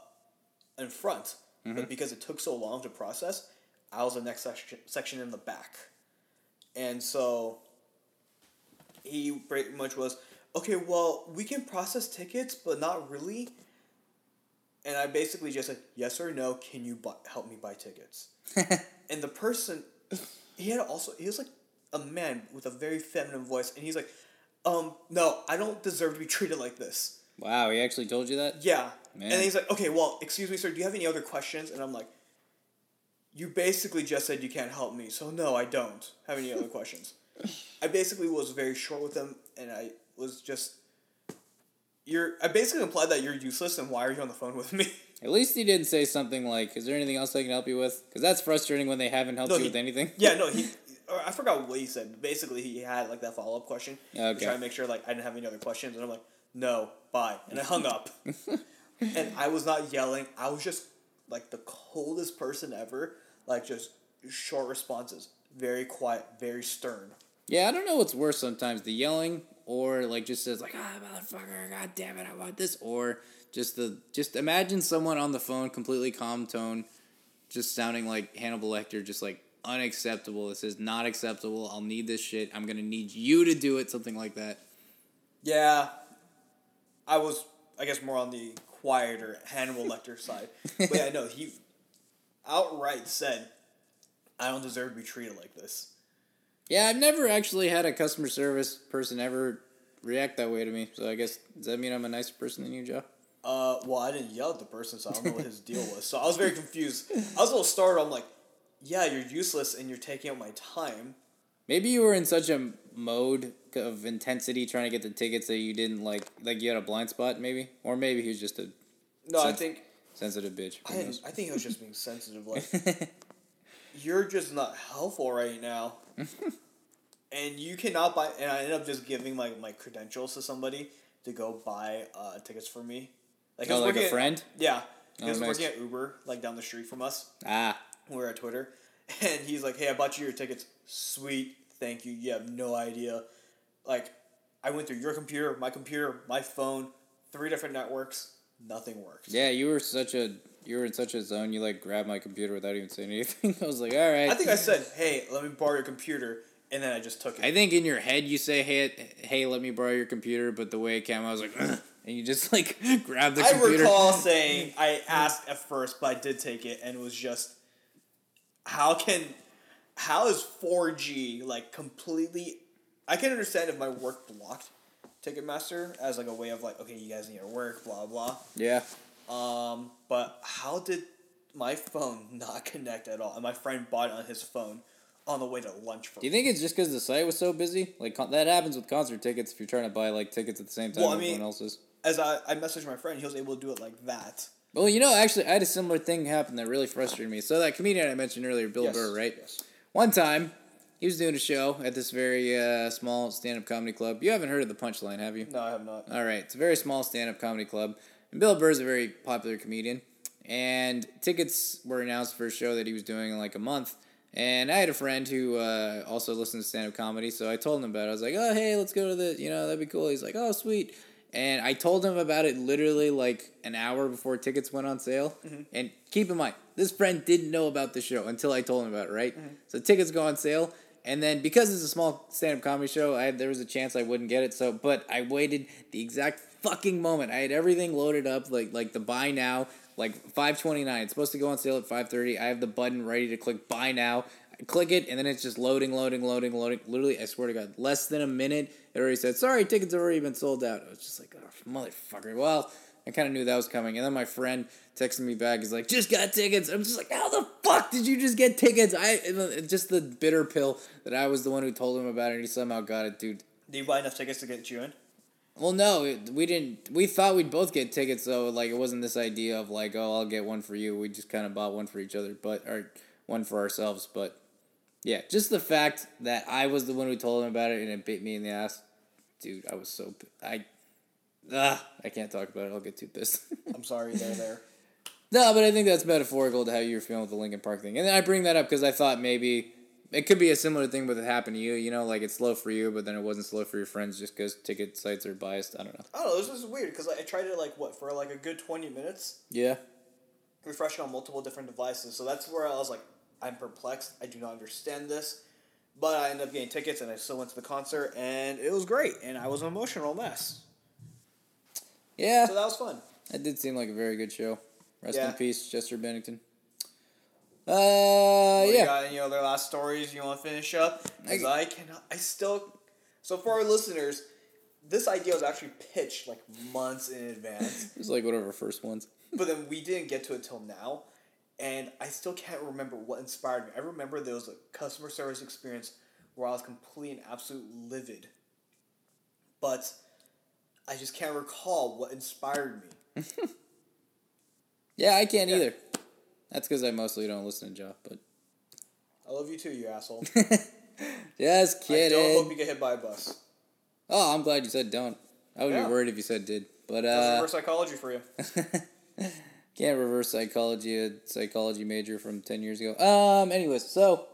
in front, mm-hmm. but because it took so long to process, I was the next section, section in the back. And so he pretty much was, okay, well, we can process tickets, but not really. And I basically just said, yes or no, can you buy, help me buy tickets? And the person, he had also, he was like a man with a very feminine voice. And he's like, um, no, I don't deserve to be treated like this. Wow, he actually told you that? Yeah. Man. And he's like, okay, well, excuse me, sir, do you have any other questions? And I'm like, you basically just said you can't help me. So no, I don't have any other questions. I basically was very short with him. And I was just... You're. I basically implied that you're useless, and why are you on the phone with me? At least he didn't say something like, is there anything else I can help you with? Because that's frustrating when they haven't helped no, you he, with anything. Yeah, no, he... Or I forgot what he said. But basically, he had, like, that follow-up question. Okay. To try to make sure, like, I didn't have any other questions. And I'm like, no, bye. And I hung up. And I was not yelling. I was just, like, the coldest person ever. Like, just short responses. Very quiet. Very stern. Yeah, I don't know what's worse sometimes. The yelling... Or, like, just says, like, ah, motherfucker, god damn it, I want this. Or just the, just imagine someone on the phone, completely calm tone, just sounding like Hannibal Lecter, just, like, unacceptable. This is not acceptable. I'll need this shit. I'm going to need you to do it. Something like that. Yeah. I was, I guess, more on the quieter Hannibal Lecter side. But, yeah, no, he outright said, I don't deserve to be treated like this. Yeah, I've never actually had a customer service person ever react that way to me. So I guess, does that mean I'm a nicer person than you, Joe? Uh, well, I didn't yell at the person, so I don't know what his deal was. So I was very confused. I was a little startled. I'm like, yeah, you're useless and you're taking up my time. Maybe you were in such a mode of intensity trying to get the tickets that you didn't like, like you had a blind spot maybe? Or maybe he was just a no, sen- I think sensitive bitch. I, I think he was just being sensitive. Like, you're just not helpful right now. And you cannot buy, and I ended up just giving my, my credentials to somebody to go buy uh, tickets for me. Like, oh, like a friend? At, yeah. He oh, was nice. working at Uber, like down the street from us. Ah. We were at Twitter. And he's like, hey, I bought you your tickets. Sweet. Thank you. You have no idea. Like, I went through your computer, my computer, my phone, three different networks. Nothing works. Yeah, you were such a... You were in such a zone, you, like, grabbed my computer without even saying anything. I was like, all right. I think I said, hey, let me borrow your computer, and then I just took it. I think in your head you say, hey, hey, let me borrow your computer, but the way it came, I was like, ugh. And you just, like, grabbed the I computer. I recall saying I asked at first, but I did take it, and it was just, how can, how is four G, like, completely, I can understand if my work blocked Ticketmaster as, like, a way of, like, okay, you guys need to work, blah, blah. Yeah. Um, but how did my phone not connect at all? And my friend bought it on his phone on the way to lunch for me. Do you think it's just because the site was so busy? Like, that happens with concert tickets if you're trying to buy, like, tickets at the same time well, as I mean, everyone else's. As I, I messaged my friend, he was able to do it like that. Well, you know, actually, I had a similar thing happen that really frustrated me. So that comedian I mentioned earlier, Bill yes, Burr, right? Yes. One time, he was doing a show at this very uh, small stand-up comedy club. You haven't heard of The Punchline, have you? No, I have not. All right. It's a very small stand-up comedy club. And Bill Burr is a very popular comedian, and tickets were announced for a show that he was doing in like a month, and I had a friend who uh, also listened to stand-up comedy, so I told him about it. I was like, oh, hey, let's go to the, you know, that'd be cool. He's like, oh, sweet, and I told him about it literally like an hour before tickets went on sale, mm-hmm. And keep in mind, this friend didn't know about the show until I told him about it, right? Mm-hmm. So tickets go on sale. And then, because it's a small stand-up comedy show, I there was a chance I wouldn't get it. So, but I waited the exact fucking moment. I had everything loaded up, like like the buy now, like five twenty-nine. It's supposed to go on sale at five thirty. I have the button ready to click buy now. I click it, and then it's just loading, loading, loading, loading. Literally, I swear to God, less than a minute, it already said, sorry, tickets have already been sold out. I was just like, oh, motherfucker. Well, I kind of knew that was coming. And then my friend texted me back. He's like, just got tickets. I'm just like, how the fuck did you just get tickets? I Just the bitter pill that I was the one who told him about it, and he somehow got it, dude. Did you buy enough tickets to get you in? Well, no, we didn't. We thought we'd both get tickets, though. Like, it wasn't this idea of, like, oh, I'll get one for you. We just kind of bought one for each other, but or one for ourselves. But, yeah, just the fact that I was the one who told him about it, and it bit me in the ass. Dude, I was so... I. Ugh, I can't talk about it. I'll get too pissed. I'm sorry they're there. No, but I think that's metaphorical to how you were feeling with the Linkin Park thing. And I bring that up because I thought maybe it could be a similar thing, but it happened to you. You know, like it's slow for you, but then it wasn't slow for your friends just because ticket sites are biased. I don't know. I don't know. This is weird because I tried it, like, what, for like a good twenty minutes? Yeah. Refreshing on multiple different devices. So that's where I was like, I'm perplexed. I do not understand this. But I ended up getting tickets, and I still went to the concert, and it was great. And I was an emotional mess. Yeah. So that was fun. That did seem like a very good show. Rest yeah. in peace, Chester Bennington. Uh, well, yeah. You got any other last stories you want to finish up? Because I, I cannot. I still. So for our listeners, this idea was actually pitched like months in advance. It was like one of our first ones. But then we didn't get to it till now, and I still can't remember what inspired me. I remember there was a customer service experience where I was completely and absolute livid. But I just can't recall what inspired me. Yeah, I can't yeah. either. That's because I mostly don't listen to Jeff, but... I love you too, you asshole. Just kidding. I don't hope you get hit by a bus. Oh, I'm glad you said don't. I would yeah. be worried if you said did. But, uh, that's reverse psychology for you. Can't reverse psychology, a psychology major from ten years ago. Um. Anyways, so...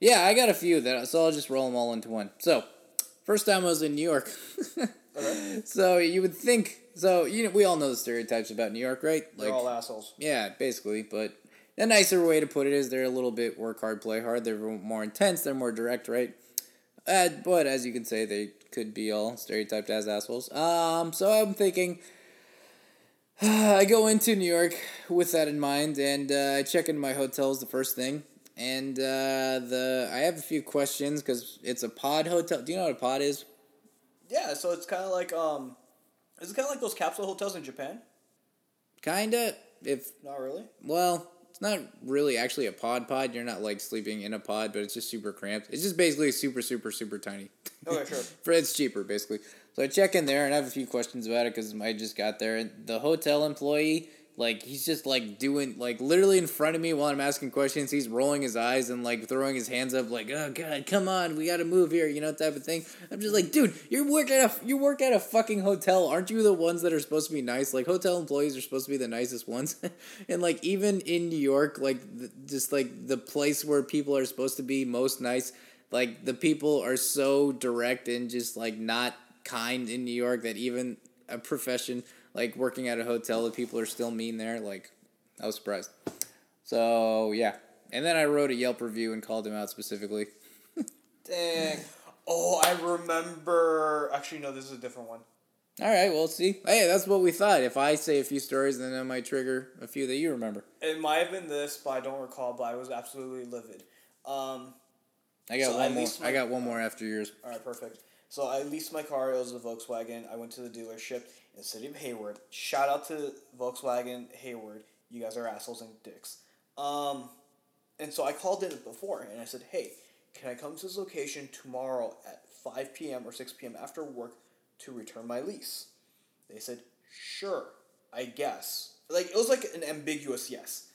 Yeah, I got a few, that, so I'll just roll them all into one. So, first time I was in New York. Okay. So, you would think... So, you know, we all know the stereotypes about New York, right? Like, they're all assholes. Yeah, basically. But a nicer way to put it is they're a little bit work hard, play hard. They're more intense. They're more direct, right? Uh, but as you can say, they could be all stereotyped as assholes. Um, so I'm thinking, uh, I go into New York with that in mind, and uh, I check into my hotel is the first thing. And uh, the I have a few questions because it's a pod hotel. Do you know what a pod is? Yeah, so it's kind of like... um. Is it kind of like those capsule hotels in Japan? Kinda, if... Not really? Well, it's not really actually a pod pod. You're not, like, sleeping in a pod, but it's just super cramped. It's just basically super, super, super tiny. Okay, sure. It's cheaper, basically. So I check in there, and I have a few questions about it, because I just got there. And the hotel employee, like, he's just, like, doing, like, literally in front of me while I'm asking questions. He's rolling his eyes and, like, throwing his hands up, like, oh, God, come on, we gotta move here, you know, type of thing. I'm just like, dude, you work at a, you work at a fucking hotel. Aren't you the ones that are supposed to be nice? Like, hotel employees are supposed to be the nicest ones. And, like, even in New York, like, th- just, like, the place where people are supposed to be most nice, like, the people are so direct and just, like, not kind in New York that even a profession... Like, working at a hotel, the people are still mean there. Like, I was surprised. So, yeah. And then I wrote a Yelp review and called him out specifically. Dang. Oh, I remember. Actually, no, this is a different one. All right, well, see. Hey, that's what we thought. If I say a few stories, then that might trigger a few that you remember. It might have been this, but I don't recall, but I was absolutely livid. Um, I got so one more. My- I got one more after yours. All right, perfect. So I leased my car. It was a Volkswagen. I went to the dealership in the city of Hayward. Shout out to Volkswagen Hayward. You guys are assholes and dicks. Um, and so I called in before, and I said, hey, can I come to this location tomorrow at five p.m. or six p.m. after work to return my lease? They said, sure, I guess. Like, it was like an ambiguous yes.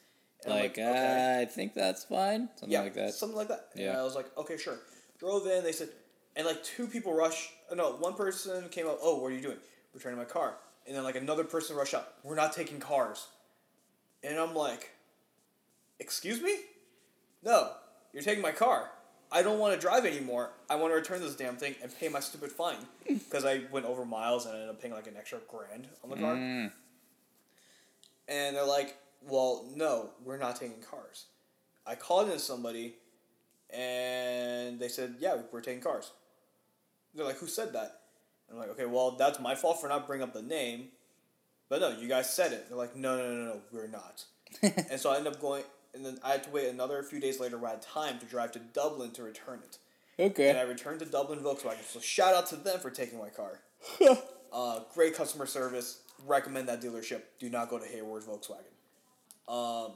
And like, like okay. uh, I think that's fine? Something yeah, like that. something like that. Yeah. And I was like, okay, sure. Drove in. They said... And, like, two people rushed. No, one person came up. Oh, what are you doing? Returning my car. And then, like, another person rushed up. We're not taking cars. And I'm like, excuse me? No, you're taking my car. I don't want to drive anymore. I want to return this damn thing and pay my stupid fine. Because I went over miles and I ended up paying, like, an extra grand on the car. Mm. And they're like, well, no, we're not taking cars. I called in somebody, and they said, yeah, we're taking cars. They're like, who said that? And I'm like, okay, well, that's my fault for not bringing up the name. But no, you guys said it. They're like, no, no, no, no, we're not. And so I ended up going, and then I had to wait another few days later where I had time to drive to Dublin to return it. Okay. And I returned to Dublin Volkswagen. So shout out to them for taking my car. uh, great customer service. Recommend that dealership. Do not go to Hayward Volkswagen. Um,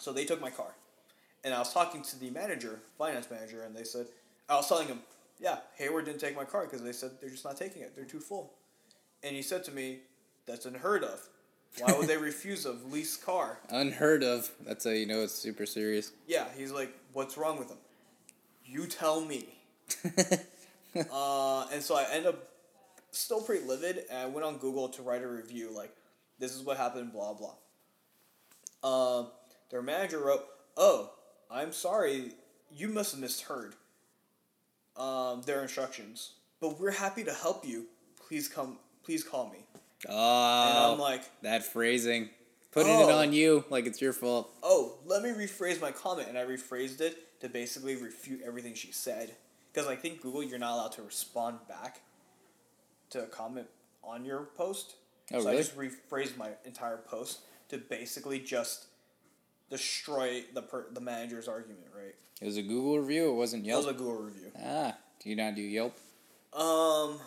so they took my car. And I was talking to the manager, finance manager, and they said, I was telling him, yeah, Hayward didn't take my car because they said they're just not taking it. They're too full. And he said to me, that's unheard of. Why would they refuse a leased car? Unheard of. That's how you know it's super serious. Yeah, he's like, what's wrong with them? You tell me. uh, and so I end up still pretty livid, and I went on Google to write a review, like, this is what happened, blah, blah. Uh, their manager wrote, oh, I'm sorry, you must have misheard um, their instructions. But we're happy to help you. Please come. Please call me. Oh, and I'm like, that phrasing, putting oh, it on you like it's your fault. Oh, let me rephrase my comment, and I rephrased it to basically refute everything she said. Because I think Google, you're not allowed to respond back to a comment on your post. Oh, so really? I just rephrased my entire post. to basically just destroy the per- the manager's argument, right? It was a Google review. It wasn't Yelp. It was a Google review. Ah, do you not do Yelp? Um,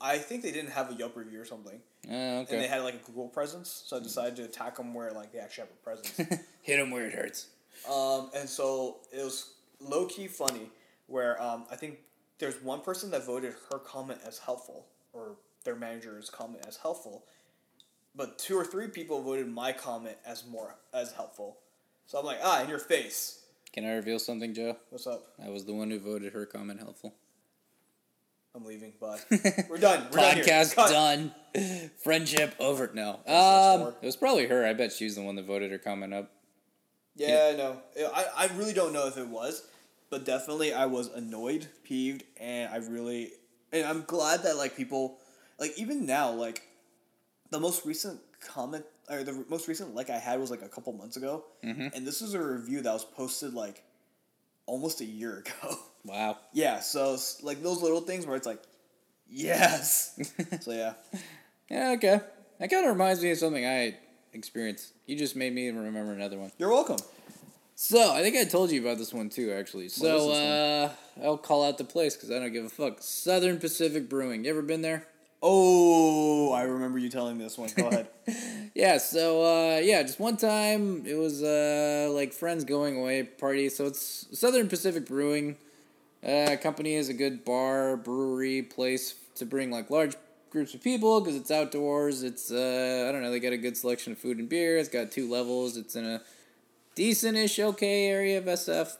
I think they didn't have a Yelp review or something. Oh, uh, okay. And they had like a Google presence, so I decided to attack them where like they actually have a presence. Hit them where it hurts. Um, and so it was low key funny, where um I think there's one person that voted her comment as helpful, or their manager's comment as helpful. But two or three people voted my comment as more as helpful. So I'm like, ah, in your face. Can I reveal something, Joe? What's up? I was the one who voted her comment helpful. I'm leaving, bye. We're done. We're Podcast done. done. Friendship over. No. Um, it was probably her. I bet she's the one that voted her comment up. Yeah, yeah. No. I, I really don't know if it was, but definitely I was annoyed, peeved, and I really... And I'm glad that, like, people... Like, even now, like... The most recent comment, or the most recent like I had was like a couple months ago, mm-hmm. and this was a review that was posted like almost a year ago. Wow. Yeah, so like those little things where it's like, yes. So yeah. Yeah, okay. That kind of reminds me of something I experienced. You just made me remember another one. You're welcome. So, I think I told you about this one too, actually. So, uh, I'll call out the place because I don't give a fuck. Southern Pacific Brewing. You ever been there? Oh, I remember you telling this one. Go ahead. Yeah, so, uh, yeah, just one time, it was, uh, like, friends going away party. So it's Southern Pacific Brewing uh, Company is a good bar, brewery, place to bring, like, large groups of people because it's outdoors. It's, uh, I don't know, they got a good selection of food and beer. It's got two levels. It's in a decent-ish okay area of S F.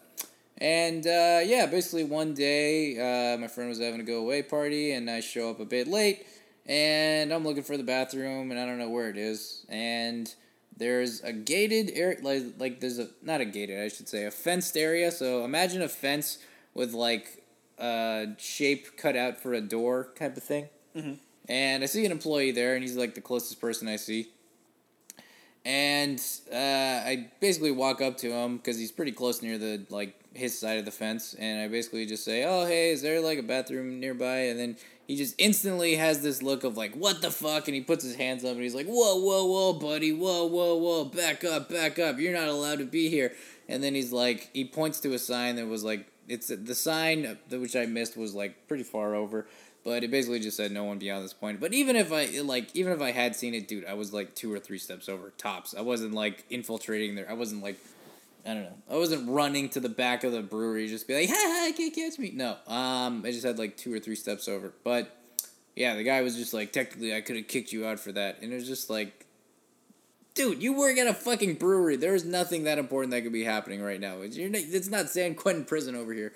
And, uh, yeah, basically one day, uh, my friend was having a go-away party, and I show up a bit late, and I'm looking for the bathroom, and I don't know where it is, and there's a gated area, like, like, there's a, not a gated, I should say, a fenced area, so imagine a fence with, like, a shape cut out for a door type of thing, mm-hmm. and I see an employee there, and he's, like, the closest person I see. And uh, I basically walk up to him because he's pretty close near the like his side of the fence, and I basically just say, "Oh, hey, is there like a bathroom nearby?" And then he just instantly has this look of like, "What the fuck?" And he puts his hands up and he's like, "Whoa, whoa, whoa, buddy, whoa, whoa, whoa, back up, back up! You're not allowed to be here." And then he's like, he points to a sign that was like, it's the sign which I missed was like pretty far over. But it basically just said no one beyond this point. But even if I like, even if I had seen it, dude, I was like two or three steps over tops. I wasn't like infiltrating there. I wasn't like, I don't know. I wasn't running to the back of the brewery just be like, ha ha, can't catch me. No, um, I just had like two or three steps over. But yeah, the guy was just like, technically, I could have kicked you out for that, and it was just like, dude, you work at a fucking brewery. There is nothing that important that could be happening right now. It's, you're not, it's not San Quentin prison over here.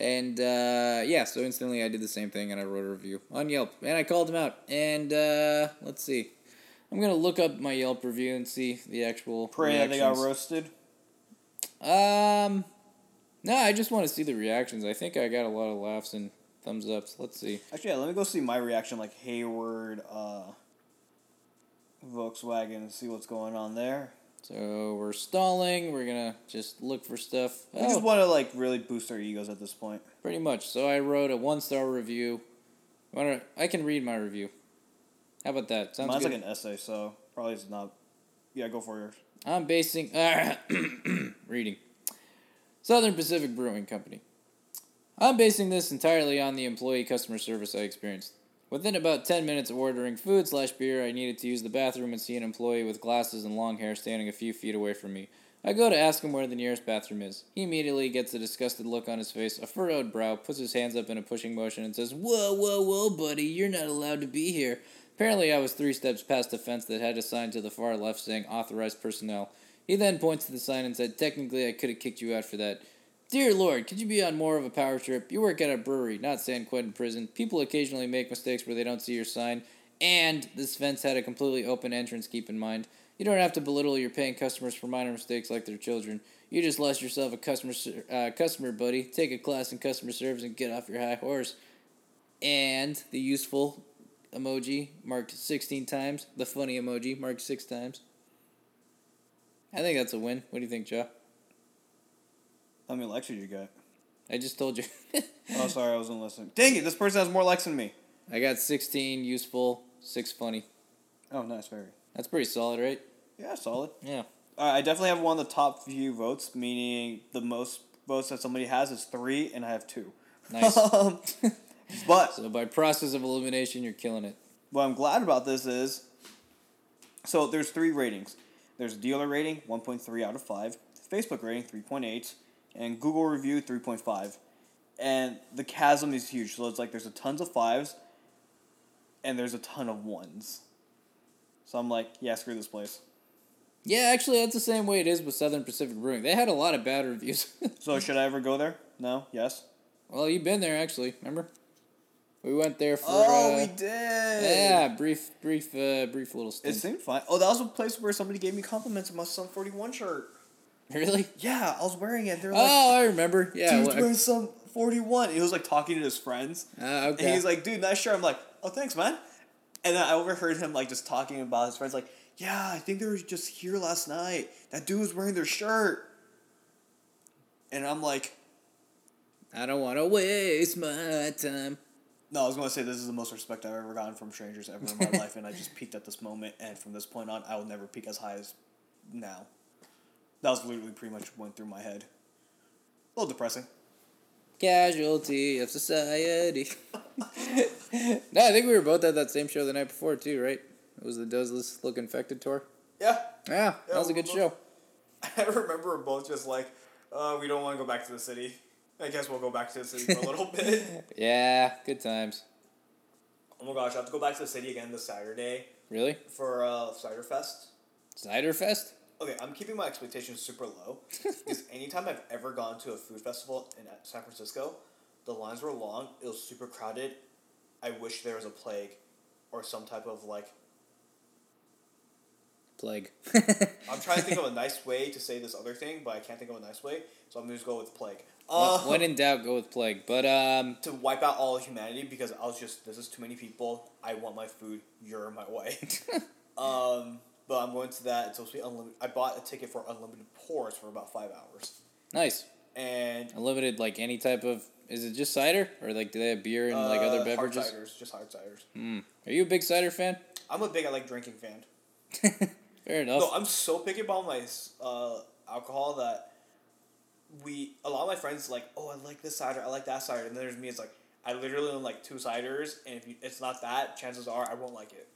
And, uh, yeah, so instantly I did the same thing, and I wrote a review on Yelp, and I called him out, and, uh, let's see, I'm gonna look up my Yelp review and see the actual Pray reactions. They got roasted? Um, no, I just want to see the reactions. I think I got a lot of laughs and thumbs ups. Let's see. Actually, yeah, let me go see my reaction, like, Hayward, uh, Volkswagen, and see what's going on there. So we're stalling, we're gonna just look for stuff. We oh. just wanna like really boost our egos at this point. Pretty much. So I wrote a one star review. Wanna I can read my review. How about that? Sounds Mine's good. Like an essay, so probably it's not yeah, go for yours. I'm basing uh, reading. Southern Pacific Brewing Company. I'm basing this entirely on the employee customer service I experienced. Within about ten minutes of ordering food slash beer, I needed to use the bathroom and see an employee with glasses and long hair standing a few feet away from me. I go to ask him where the nearest bathroom is. He immediately gets a disgusted look on his face, a furrowed brow, puts his hands up in a pushing motion, and says, "Whoa, whoa, whoa, buddy, you're not allowed to be here." Apparently I was three steps past a fence that had a sign to the far left saying authorized personnel. He then points to the sign and said, "Technically I could have kicked you out for that." Dear Lord, could you be on more of a power trip? You work at a brewery, not San Quentin prison. People occasionally make mistakes where they don't see your sign, and this fence had a completely open entrance, keep in mind. You don't have to belittle your paying customers for minor mistakes like their children. You just lost yourself a customer, uh, customer buddy. Take a class in customer service and get off your high horse. And the useful emoji marked sixteen times. The funny emoji marked six times. I think that's a win. What do you think, Joe? How many likes did you get? I just told you. Oh, sorry, I wasn't listening. Dang it, this person has more likes than me. I got sixteen useful, six funny. Oh, nice, very. That's pretty solid, right? Yeah, solid. Yeah. All right, I definitely have one of the top few votes, meaning the most votes that somebody has is three, and I have two. Nice. um, but so by process of elimination, you're killing it. What I'm glad about this is, so there's three ratings. There's dealer rating, one point three out of five. Facebook rating, three point eight. And Google review, three point five. And the chasm is huge. So it's like there's a tons of fives, and there's a ton of ones. So I'm like, yeah, screw this place. Yeah, actually, that's the same way it is with Southern Pacific Brewing. They had a lot of bad reviews. So should I ever go there? No? Yes? Well, you've been there, actually. Remember? We went there for... Oh, uh, we did! Yeah, brief, brief, uh, brief little stint. It seemed fine. Oh, that was a place where somebody gave me compliments on my Sum forty-one shirt. Really? Yeah, I was wearing it. They were like, oh, I remember. Yeah, dude's wearing Sum forty-one. He was, like, talking to his friends. Oh, okay. And he's like, dude, nice shirt. I'm like, oh, thanks, man. And then I overheard him, like, just talking about his friends, like, yeah, I think they were just here last night. That dude was wearing their shirt. And I'm like... I don't want to waste my time. No, I was going to say this is the most respect I've ever gotten from strangers ever in my life, and I just peaked at this moment, and from this point on, I will never peak as high as now. That was literally pretty much went through my head. A little depressing. Casualty of society. No, I think we were both at that same show the night before, too, right? It was the Does This Look Infected tour? Yeah. Yeah, yeah that was a good both, show. I remember we're both just like, uh, we don't want to go back to the city. I guess we'll go back to the city for a little bit. Yeah, good times. Oh my gosh, I have to go back to the city again this Saturday. Really? For uh, Cider Fest. Cider Fest? Okay, I'm keeping my expectations super low. Because anytime I've ever gone to a food festival in San Francisco, the lines were long, it was super crowded. I wish there was a plague or some type of like... Plague. I'm trying to think of a nice way to say this other thing, but I can't think of a nice way, so I'm going to just go with plague. Uh, when in doubt, go with plague. But um, to wipe out all of humanity because I was just, this is too many people. I want my food. You're my way. um, but I'm going to that. It's supposed to be unlimited. I bought a ticket for unlimited pours for about five hours. Nice. And unlimited, like any type of. Is it just cider or like do they have beer and uh, like other beverages? Hard ciders, just hard ciders. Mm. Are you a big cider fan? I'm a big I like drinking fan. Fair enough. No, I'm so picky about my uh, alcohol that. We a lot of my friends like, oh, I like this cider, I like that cider, and then there's me. It's like I literally own like two ciders, and if you, it's not that, chances are I won't like it.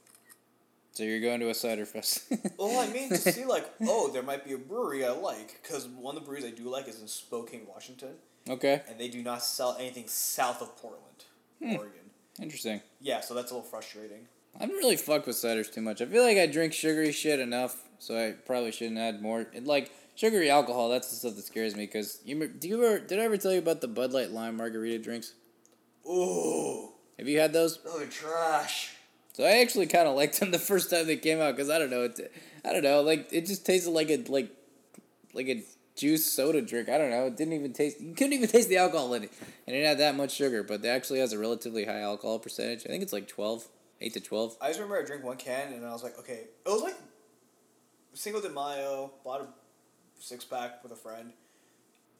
So you're going to a cider fest. Well, I mean to see like, oh, there might be a brewery I like because one of the breweries I do like is in Spokane, Washington. Okay. And they do not sell anything south of Portland, hmm. Oregon. Interesting. Yeah, so that's a little frustrating. I don't really fuck with ciders too much. I feel like I drink sugary shit enough, so I probably shouldn't add more. It, like. Sugary alcohol, that's the stuff that scares me, because you, do you ever, did I ever tell you about the Bud Light Lime Margarita drinks? Ooh. Have you had those? Oh, they're trash. So I actually kind of liked them the first time they came out, because I don't know, it, I don't know, like, it just tasted like a, like, like a juice soda drink, I don't know, it didn't even taste, you couldn't even taste the alcohol in it, and it didn't have that much sugar, but it actually has a relatively high alcohol percentage, I think it's like twelve, eight to twelve. I just remember I drank one can, and I was like, okay, it was like Cinco de Mayo, bought a six pack with a friend.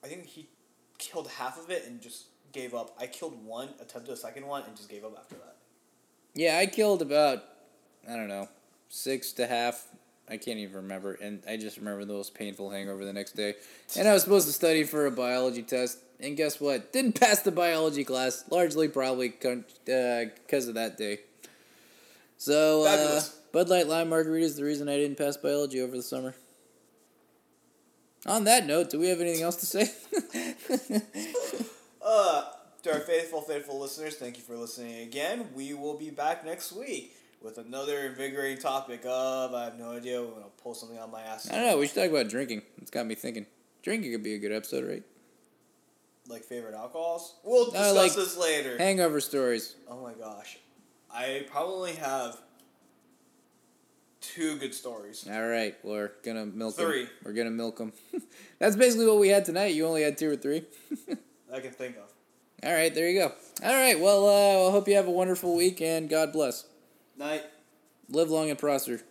I think he killed half of it and just gave up. I killed one, attempted a second one, and just gave up after that. Yeah, I killed about, I don't know, six to half. I can't even remember. And I just remember the most painful hangover the next day. And I was supposed to study for a biology test. And guess what? Didn't pass the biology class. Largely probably because uh, of that day. So, uh, Bud Light Lime Margarita is the reason I didn't pass biology over the summer. On that note, do we have anything else to say? uh, to our faithful, faithful listeners, thank you for listening again. We will be back next week with another invigorating topic of, I have no idea, we're going to pull something on my ass. I don't know, we should talk about drinking. It's got me thinking. Drinking could be a good episode, right? Like favorite alcohols? We'll discuss no, like this later. Hangover stories. Oh my gosh. I probably have... Two good stories. All right, we're gonna milk them. Three. We're gonna milk them. That's basically what we had tonight. You only had two or three. I can think of. All right, there you go. All right, well, uh, I hope you have a wonderful week and God bless. Night. Live long and prosper.